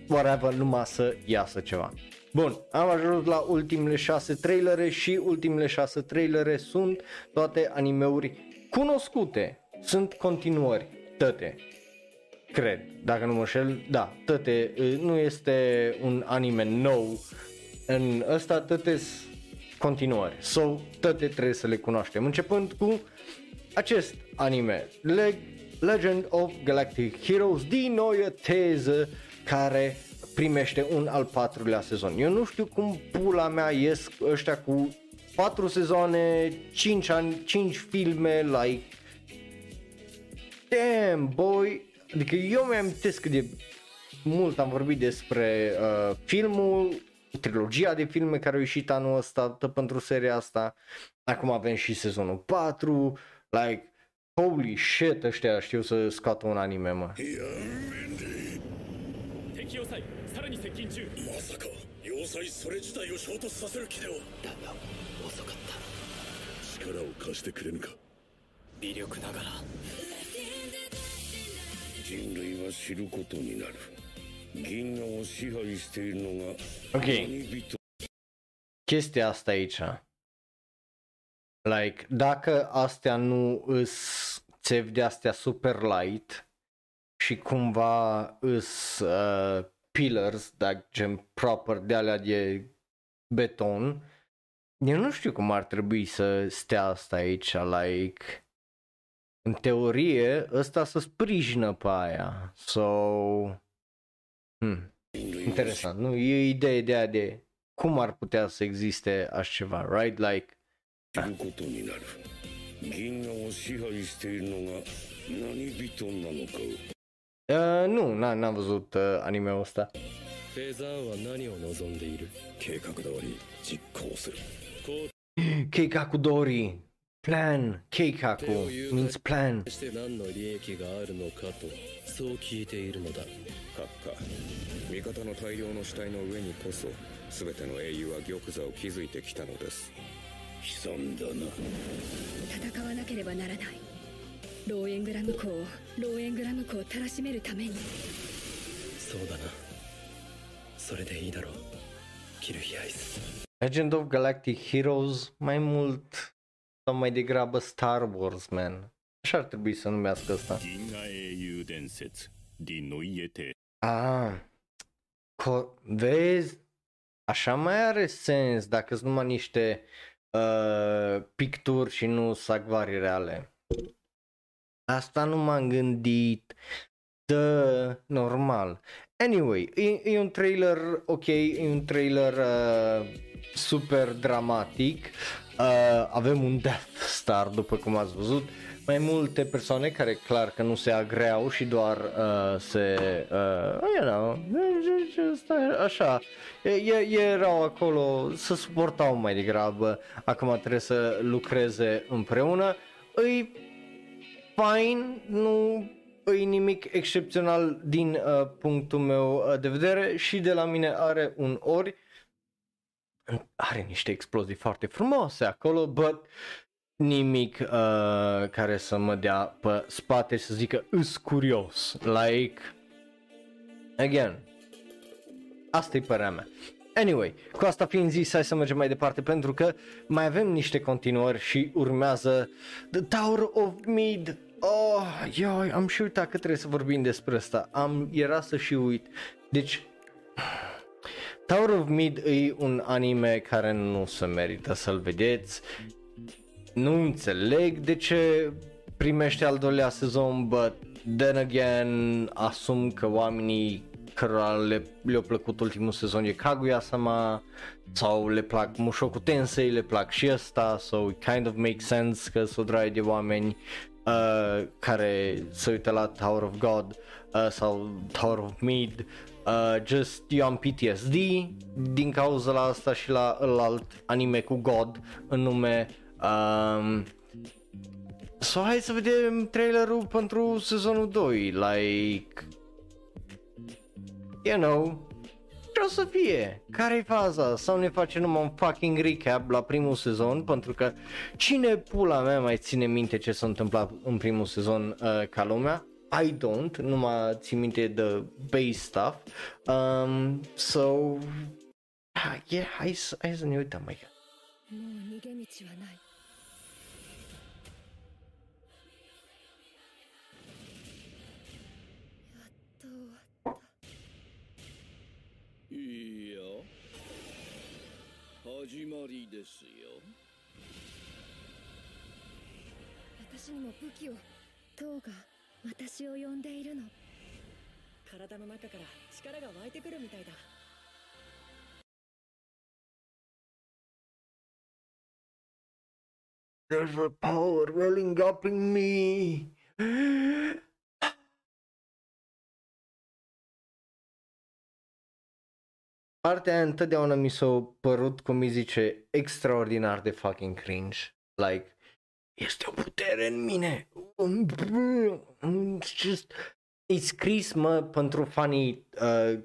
whatever, numai să iasă ceva. Bun, am ajuns la ultimele 6 trailere și ultimele 6 trailere sunt toate animeuri cunoscute. Sunt continuări, toate. Cred, dacă nu mă înșel, da, toate. Nu este un anime nou în ăsta, toate continuări. So, toate trebuie să le cunoaștem. Începând cu acest anime, Legend of Galactic Heroes, din nou o teză care primește un al 4-lea sezon. Eu nu știu cum pula mea ies ăștia cu 4 sezoane, 5 ani, 5 filme, like, damn boy, adică eu mi-am amintesc cât de mult am vorbit despre filmul, trilogia de filme care a ieșit anul ăsta, tot pentru seria asta, acum avem și sezonul 4, like, holy shit, ăștia știu să scoată un anime, mă. Ok, chestia asta aici, like, dacă astea nu îs țevi de astea super light și cumva îs pillars, dacă gen proper de alea de beton, eu nu știu cum ar trebui să stea asta aici, like, în teorie ăsta să sprijină pe aia, so, interesant, nu? E o idee de aia de cum ar putea să existe așa ceva, right? Like, nu, n-am văzut anime-ul ăsta. Keikakudori, plan, keikaku, means plan. Legend of Galactic Heroes, mai mult sau mai degrabă Star Wars, man. Așa ar trebui să numească asta. Ah, vezi? Așa mai are sens dacă sunt numai niște picturi și nu sagvari reale. Asta nu m-am gândit, da, normal. Anyway, e un trailer, ok, e un trailer super dramatic. Avem un Death Star, după cum ați văzut. Mai multe persoane care clar că nu se agreau și doar se, you know, așa, erau acolo, se suportau mai degrabă. Acum trebuie să lucreze împreună. Îi fine, nu e nimic excepțional din punctul meu de vedere și de la mine are un ori. are niște explozii foarte frumoase acolo, but nimic care să mă dea pe spate să zică îs curios, like, again, asta e părerea mea. Anyway, cu asta fiind zis, hai să mergem mai departe pentru că mai avem niște continuări și urmează The Tower of Mid. Oh, ioi, am și uitat că trebuie să vorbim despre asta, era să și uit. Deci, Tower of Mid e un anime care nu se merită să-l vedeți. Nu înțeleg de ce primește al doilea sezon, but then again, asum că oamenii cărora le-a plăcut ultimul sezon e Kaguya-sama sau le plac Mushoku Tensei, le plac și ăsta, so it kind of makes sense că s-o draie de oameni care se uită la Tower of God sau Tower of Mid. Just eu am PTSD din cauza la asta și la alt anime cu God în nume. So hai să vedem trailerul pentru sezonul 2, like, you know, ce o să fie? Care-i faza? Sau ne face numai un fucking recap la primul sezon? Pentru că cine pula mea mai ține minte ce s-a întâmplat în primul sezon ca lumea? I don't, nu mă țin minte de base stuff. So, yeah, hai să ne uităm, măi. There's a power welling up in me. Partea aia întotdeauna mi s-a părut, cum îi zice, extraordinar de fucking cringe. Like, este o putere în mine. Just... E scris, mă, pentru fanii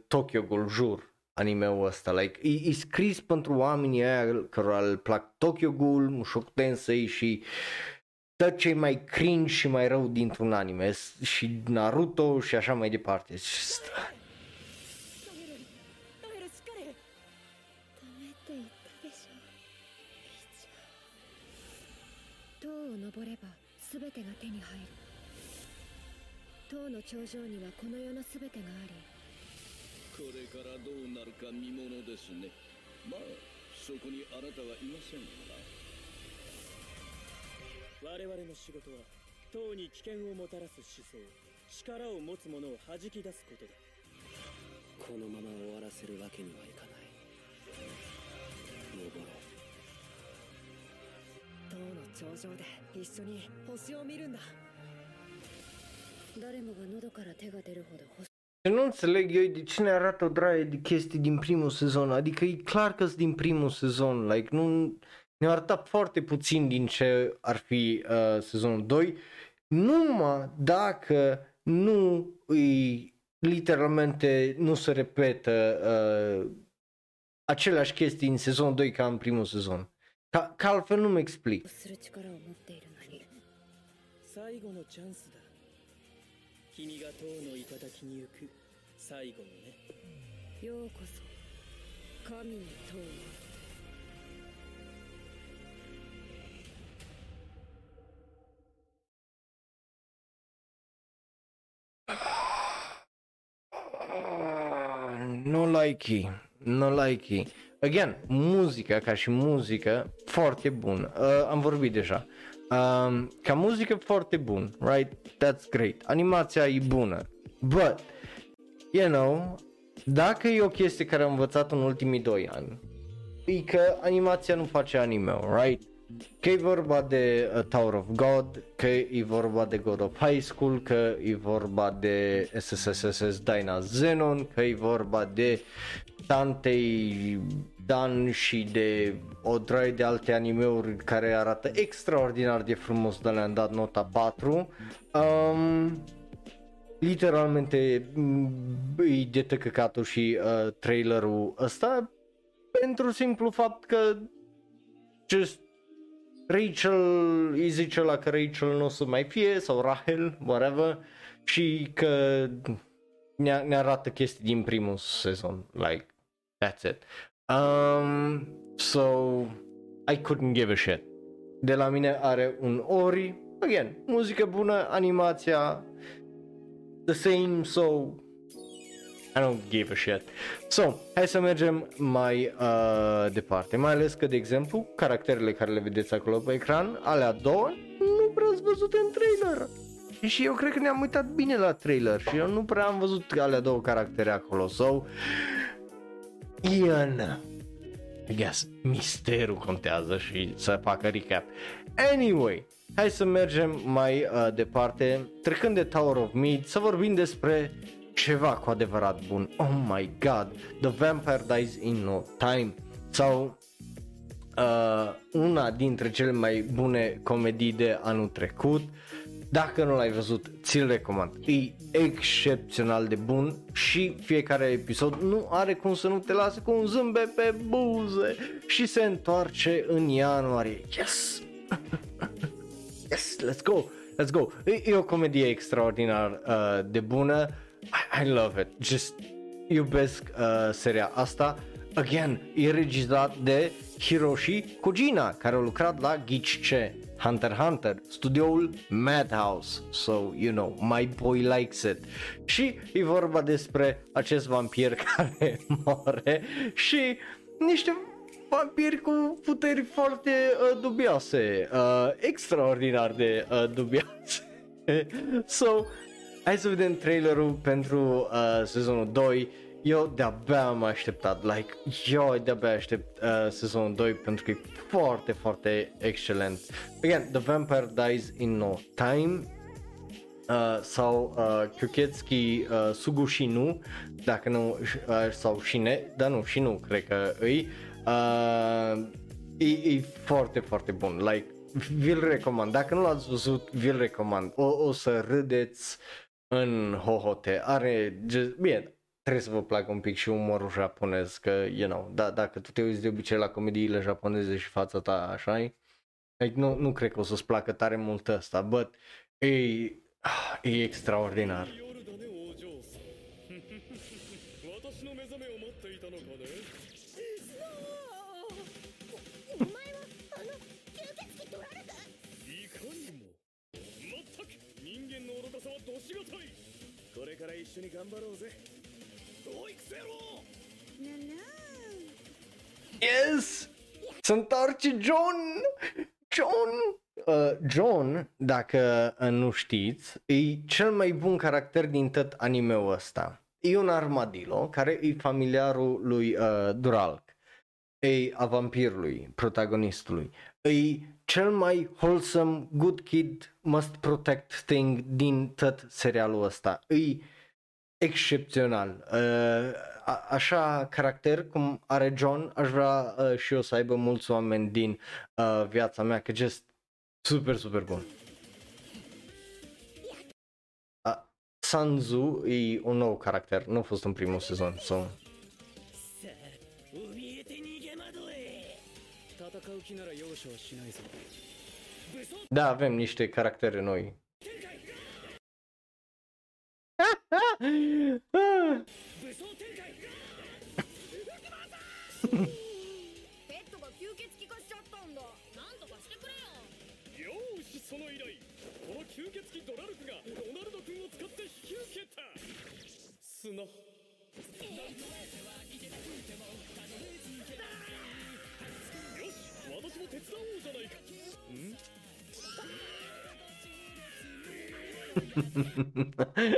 Tokyo-ul, jur, anime-ul ăsta. Like, e scris pentru oamenii aia cărora îl plac Tokyo-ul, Mushoku Tensei și tot ce mai cringe și mai rău dintr-un anime. Și Naruto și așa mai departe. Just... Nu înțeleg eu de cine arată o draie de chestii din primul sezon, adică e clar că-s din primul sezon, like, nu ne-a arătat foarte puțin din ce ar fi sezonul 2, numai dacă nu îi literalmente nu se repetă aceleași chestii în sezonul 2 ca în primul sezon. Ca altfel nu-mi explic. No likey. Again, muzica, ca și muzică, foarte bună, am vorbit deja, ca muzică foarte bună, right, that's great, animația e bună, but, you know, dacă e o chestie care am învățat în ultimii 2 ani, e că animația nu face anime-ul, right, că e vorba de Tower of God, că e vorba de God of High School, că e vorba de SSSS Dyna Zenon, că e vorba de Tantei Dan și de o draie de alte anime-uri care arată extraordinar de frumos, dar le-am dat nota 4. Literalmente îi detăcăcatul și trailerul ăsta pentru simplu fapt că just Rachel, îi zice la că Rachel nu o să mai fie, sau Rahel, whatever, și că ne arată chestii din primul sezon, like, that's it. So, I couldn't give a shit. De la mine are un ori, again, muzică bună, animația, the same, so I don't give a shit. So, hai să mergem mai departe, mai ales că, de exemplu, caracterele care le vedeți acolo pe ecran, alea două, nu prea ați văzut în trailer. Și eu cred că ne-am uitat bine la trailer și eu nu prea am văzut alea două caractere acolo. So, Ian, I guess, misterul contează și să facă recap. Anyway, hai să mergem mai departe, trecând de Tower of Mead, să vorbim despre ceva cu adevărat bun. Oh my god, The Vampire Dies in No Time, sau una dintre cele mai bune comedii de anul trecut. Dacă nu l-ai văzut, ți-l recomand, e excepțional de bun și fiecare episod nu are cum să nu te lase cu un zâmbet pe buze. Și se întoarce în ianuarie. Yes! Yes, let's go, let's go. E o comedie extraordinar de bună. I love it, just iubesc seria asta. Again, e regizat de Hiroshi Kojima, care a lucrat la Ghice, Hunter x Hunter, studioul Madhouse, so you know, my boy likes it. Și e vorba despre acest vampir care moare și niște vampiri cu puteri foarte dubioase, extraordinar de dubioase. So, hai să vedem trailerul pentru sezonul 2. Eu de-abia am așteptat, like, eu de-abia aștept sezonul 2 pentru că e foarte, foarte excelent. Again, The Vampire Dies in No Time, sau Kyuketsuki Sugushinu, dacă nu, sau Shine, dar nu, Shinu cred că îi, e foarte, foarte bun, like, vi-l recomand, dacă nu l-ați văzut, vi-l recomand, o să râdeți în hohote, are, just, bine, trebuie să vă placă un pic și umorul japonez, că, you know, dacă tu te uiți de obicei la comediile japoneze și fața ta așa-i, like, nu cred că o să-ți placă tare mult ăsta, but e extraordinar. Yes! Se întoarce John! John, dacă nu știți, e cel mai bun caracter din tot anime-ul ăsta. E un armadillo care e familiarul lui Duralk, e a vampirului, protagonistului. E cel mai wholesome, good kid, must protect thing din tot serialul ăsta. E excepțional. Așa caracter cum are John, aș vrea și eu să aibă mulți oameni din viața mea, că just super, super bun. Sanzu e un nou caracter, nu a fost în primul sezon, so. Da, avem niște caractere noi.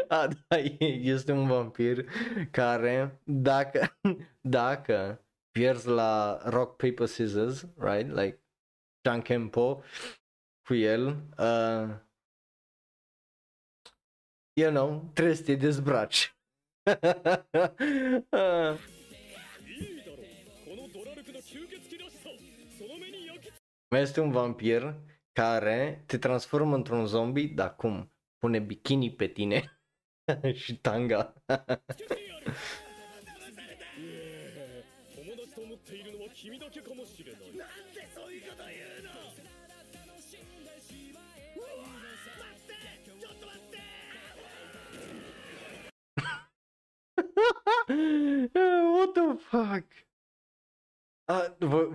A, da, este un vampir care dacă pierzi la rock, paper, scissors, right, like Jankempo cu el, you know, trebuie să te dezbraci. Mai este un vampir care te transformă într-un zombie, dar cum? Pune bikini pe tine și tanga. 君だけかもしれない。なんでそういうこと言うの。うわ待って、ちょっと待って。What the fuck? A,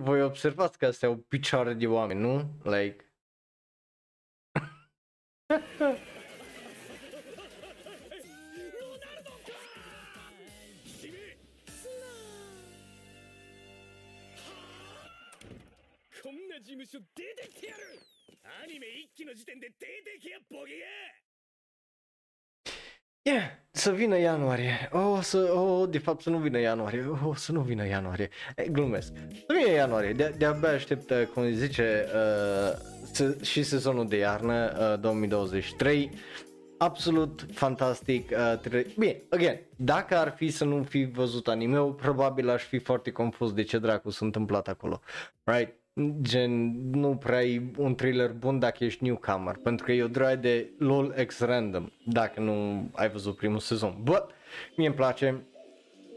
voi observați că astea au picioare de oameni, nu? Like... Yeah, să vină ianuarie. De fapt să nu vină ianuarie. Să nu vină ianuarie. Glumesc. Să vină ianuarie. De-abia aștept, cum zice, și sezonul de iarnă 2023. Absolut fantastic. Bine, again, dacă ar fi să nu fi văzut anime-ul, probabil aș fi foarte confuz de ce dracu s-a întâmplat acolo. Right? Gen, nu prea ai un thriller bun dacă ești newcomer, pentru că e o droaie de LOL ex random dacă nu ai văzut primul sezon. But, mie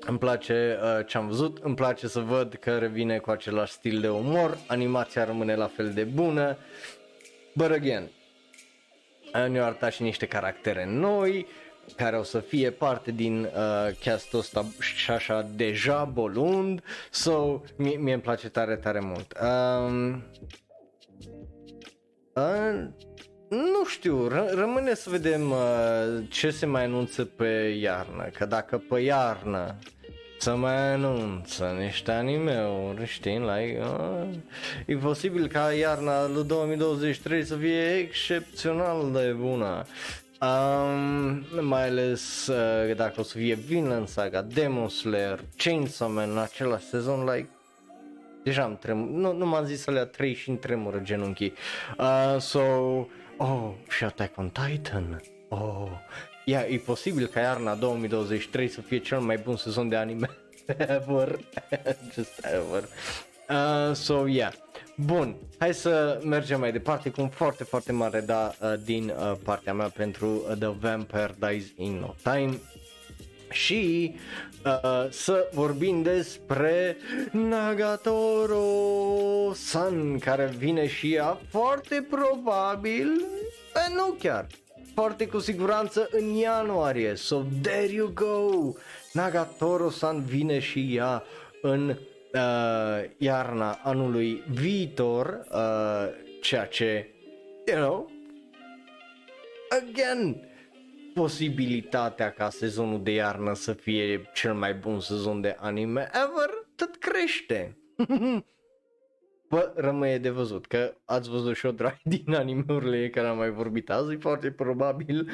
îmi place ce am văzut, îmi place să văd că revine cu același stil de umor, animația rămâne la fel de bună. But again, ne-au arătat și niște caractere noi care o să fie parte din castul ăsta și așa deja bolund, so mie îmi place tare, tare mult. Nu știu, rămâne să vedem ce se mai anunță pe iarnă, că dacă pe iarnă să mai anunță niște anime-uri, știi, like, e posibil ca iarna lui 2023 să fie excepțional de bună. Mai ales dacă o să fie Vinland Saga, Demon Slayer, Chainsaw Man în același sezon, like, deja îmi tremură, nu m-am zis să le-a 3 și îmi tremură genunchii. Și Attack on Titan, e posibil ca iarna 2023 să fie cel mai bun sezon de anime ever, just ever. Bun, hai să mergem mai departe cu un foarte, foarte mare da din partea mea pentru The Vampire Dies in No Time și să vorbim despre Nagatoro-san, care vine și ea foarte probabil, nu chiar, foarte cu siguranță în ianuarie. So there you go, Nagatoro-san vine și ea în iarna anului viitor, ceea ce, you know, again, posibilitatea ca sezonul de iarnă să fie cel mai bun sezon de anime ever tot crește. Bă, rămâne de văzut, că ați văzut și o draie din anime-urile care am mai vorbit azi, foarte probabil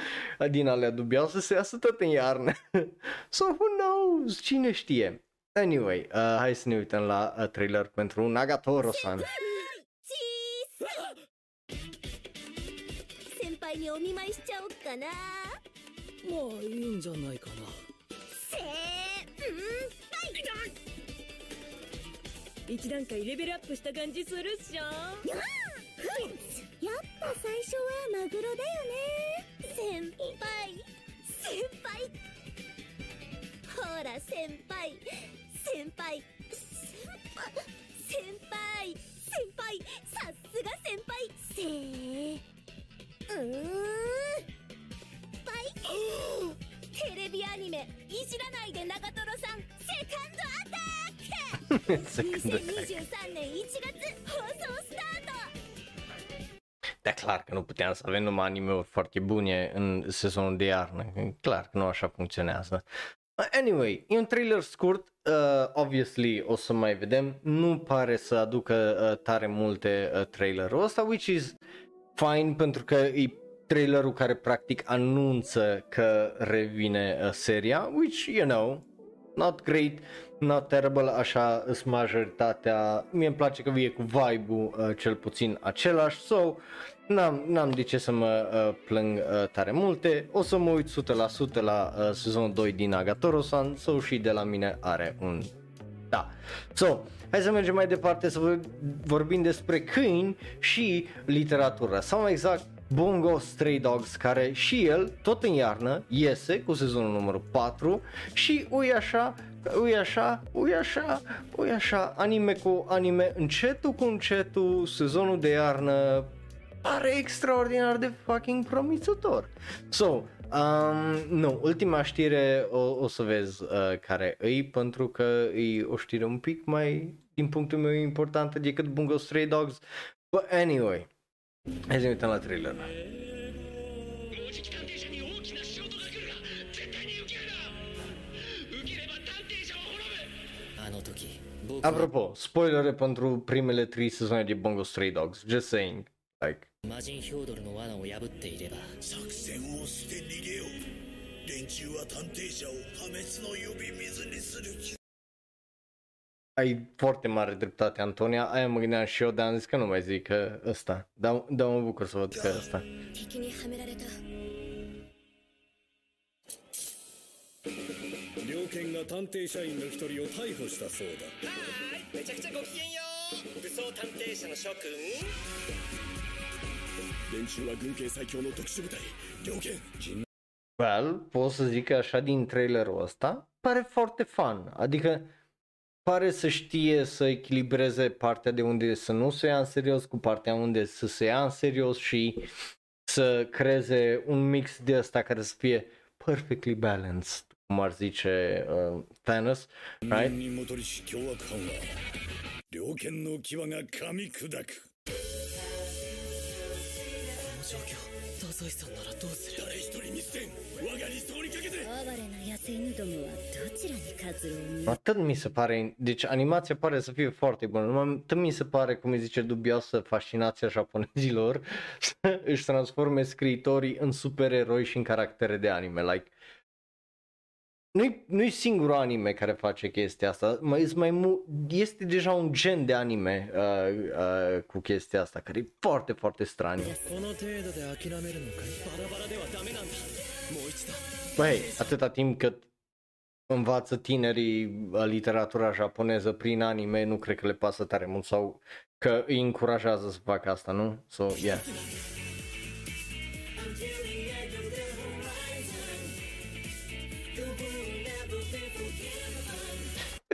din alea dubioase se iasă tot în iarnă. So who knows, cine știe. Anyway, hai să ne uităm la trailer pentru Nagatoro-san. Da, clar că nu puteam să avem numai anime-uri foarte bune în sezonul de iarnă, clar că nu așa funcționează. Anyway, e un trailer scurt, obviously o să mai vedem, nu pare să aducă tare multe trailerul ăsta, which is fine, pentru că e trailerul care practic anunță că revine seria, which, you know, not great, not terrible, așa îs majoritatea. Mie îmi place că vie cu vibe-ul cel puțin același, so n-am de ce să mă plâng tare multe. O să mă uit 100% la sezonul 2 din Nagatoro-san, so și de la mine are un da. So, hai să mergem mai departe să vorbim despre câini și literatură, sau mai exact Bungo Stray Dogs, care și el tot în iarnă iese cu sezonul numărul 4 și ui așa, anime încetul cu încetul, sezonul de iarnă pare extraordinar de fucking promițător. So, nu, ultima știre o să vezi care îi, pentru că e o știre un pic mai, din punctul meu, importantă decât Bungo Stray Dogs. But anyway, hai să ne uităm la trailer. Apropo, spoilere pentru primele 3 sezoane de Bungo Stray Dogs, just saying, like. Ai foarte mare dreptate, Antonia, aia mă gândeam și eu, dar am zis că nu mai zic că ăsta, dar mă bucur să văd că ăsta. Well, pot să zic că așa din trailerul ăsta pare foarte fun, adică pare să știe să echilibreze partea de unde să nu se ia în serios cu partea unde să se ia în serios și să creeze un mix de ăsta care să fie perfectly balanced, cum ar zice Thanos, right? Atât mi se pare, deci animația pare să fie foarte bună, atât mi se pare, cum îi zice dubioasă fascinația japonezilor, să își transforme scriitorii în supereroi și în caractere de anime, like. Nu-i singurul anime care face chestia asta, este deja un gen de anime cu chestia asta, care e foarte, foarte straniu. Băi, atâta timp cât învață tinerii literatura japoneză prin anime, nu cred că le pasă tare mult sau că îi încurajează să facă asta, nu? So, yeah.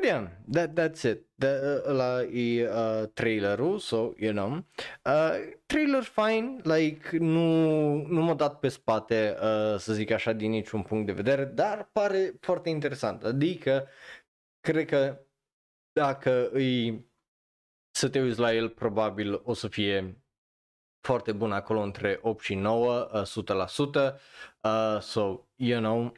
Bine, that's it. Ăla e trailerul, so, you know. Trailer fine, like, nu m-a dat pe spate, să zic așa, din niciun punct de vedere, dar pare foarte interesant. Adică, cred că dacă să te uiți la el, probabil o să fie foarte bun acolo între 8 și 9, 100%. So, you know.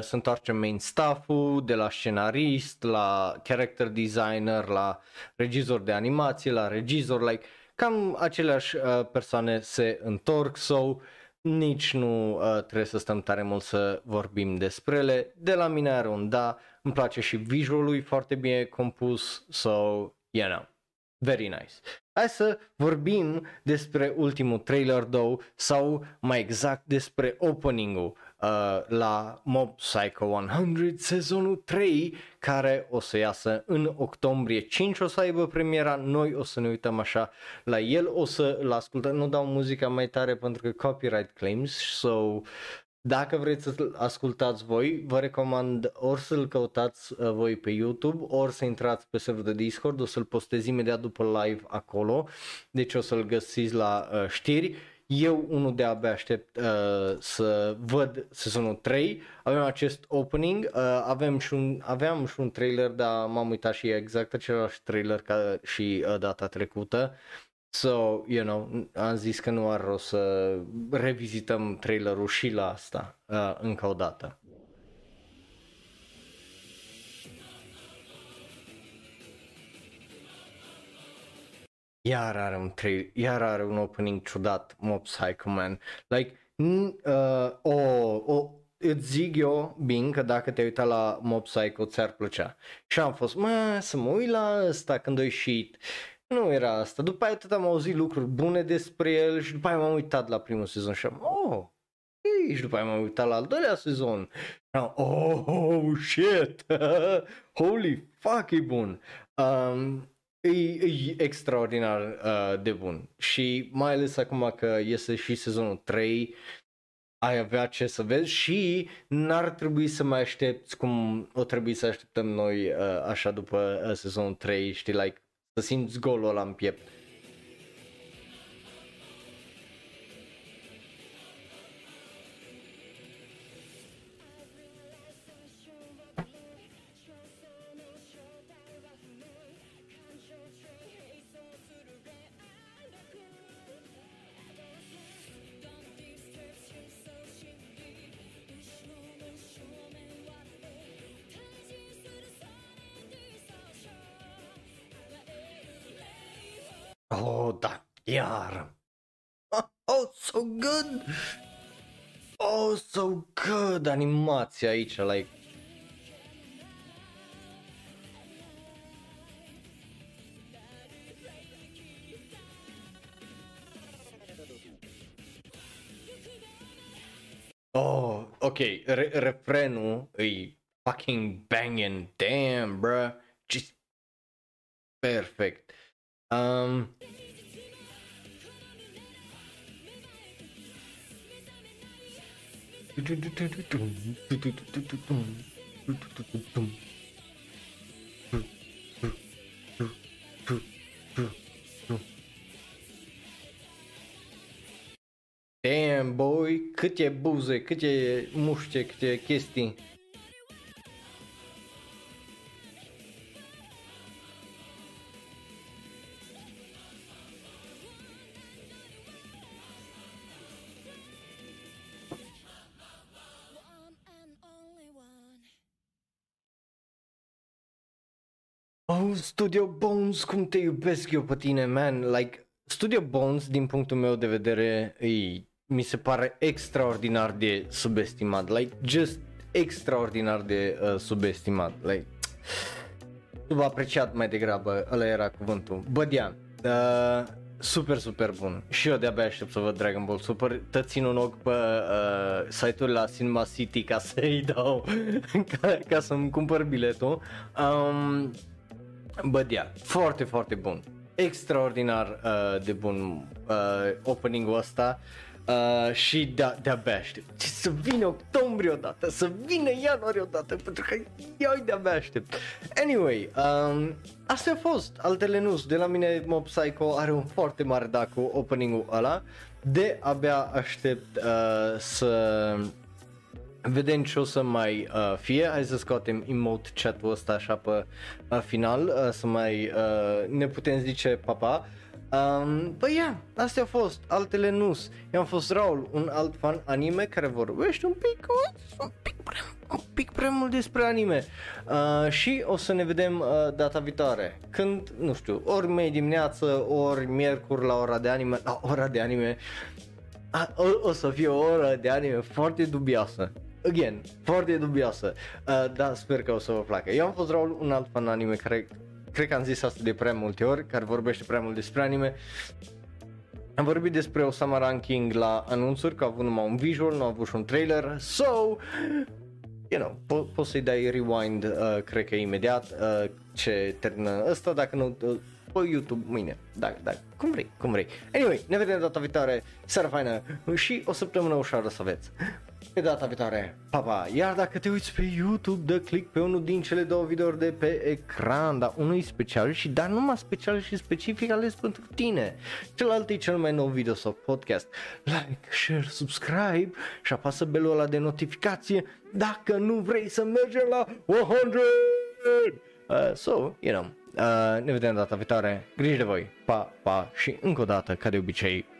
Se întoarce main staff-ul, de la scenarist, la character designer, la regizor de animație, la regizor, like, cam aceleași persoane se întorc, sau nici nu trebuie să stăm tare mult să vorbim despre ele. De la mine are un da, îmi place și visual-ul foarte bine compus, so, you know, very nice. Hai să vorbim despre ultimul trailer, sau mai exact despre opening-ul la Mob Psycho 100 sezonul 3, care o să iasă în octombrie 5, o să aibă premiera, noi o să ne uităm așa la el, o să-l ascultăm, nu dau muzica mai tare pentru că copyright claims, so dacă vreți să-l ascultați voi, vă recomand ori să-l căutați voi pe YouTube, ori să intrați pe serverul de Discord, o să-l postez imediat după live acolo, deci o să-l găsiți la știri. Eu unul de-abia aștept să văd sezonul 3, avem acest opening, aveam și un trailer, dar m-am uitat și exact același trailer ca și data trecută. So, you know, am zis că nu ar rost să revizităm trailerul și la asta încă o dată. Iar are un opening ciudat, Mob Psycho, man. Like, îți zic eu, Bing, că dacă te-ai uitat la Mob Psycho, ți-ar plăcea. Și am fost, să mă uit la ăsta când o ieșit. Nu era asta. După aia tot am auzit lucruri bune despre el și după aia m-am uitat la primul sezon și am, și după aia m-am uitat la al doilea sezon. Am, oh, shit, holy fuck, e bun. E extraordinar de bun. Și mai ales acum că iese și sezonul 3, ai avea ce să vezi și n-ar trebui să mai aștepți cum o trebuie să așteptăm noi așa după sezonul 3, știi, like, să simți golul ăla în piept. Oh, da, iar. Oh, so good. Oh, so good. Animația aici, like. Oh, ok, refrenul e fucking banging. Damn, bruh. Just perfect. Damn, boy, câte buze, câte muște, câte chestii. Studio Bones, cum te iubesc eu pe tine, man, like, Studio Bones, din punctul meu de vedere, mi se pare extraordinar de subestimat, like, just extraordinar de subestimat, like, subapreciat mai degrabă, ăla era cuvântul, but yeah, super, super bun, și eu de-abia aștept să văd Dragon Ball Super, te țin un ochi pe site-ul la Cinema City ca să-i dau, ca să-mi cumpăr biletul. Bă, yeah, foarte, foarte bun. Extraordinar de bun opening-ul ăsta și de-abia aștept. Să vină octombrie odată, să vină ianuarie odată, pentru că eu de-abia aștept. Anyway, asta a fost altele news. De la mine Mob Psycho are un foarte mare dac cu opening-ul ăla. De-abia aștept să... vedem ce o să mai fie. Hai să scoatem emote chat-ul ăsta așa pe final, să mai ne putem zice papa. Păi ia, astea au fost altele news. Eu am fost Raul, un alt fan anime care vorbește un pic prea mult despre anime. Și o să ne vedem data viitoare. Când, nu știu, ori mâine dimineață, ori miercuri la ora de anime, o să fie o oră de anime foarte dubioasă. Again, foarte dubioasă. Dar sper că o să vă placă. Eu am fost Raul, un alt fan anime care, cred că am zis asta de prea multe ori, care vorbește prea mult despre anime. Am vorbit despre Ōsama Ranking la anunțuri, că a avut numai un visual, nu a avut și un trailer. So, you know, poți să-i dai rewind, cred că imediat ce termină ăsta, dacă nu... pe YouTube mâine, dacă, cum vrei. Anyway, ne vedem data viitoare, seara faină și o săptămână ușoară să aveți. Pe data viitoare, pa, pa! Iar dacă te uiți pe YouTube, dă click pe unul din cele două videouri de pe ecran, dar unul e special și dar numai special și specific ales pentru tine. Celălalt e cel mai nou video sau podcast. Like, share, subscribe și apasă belul ăla de notificație dacă nu vrei să mergem la 100! So, you know. Ne vedem data viitoare, grijă de voi, pa, pa și încă o dată, ca de obicei.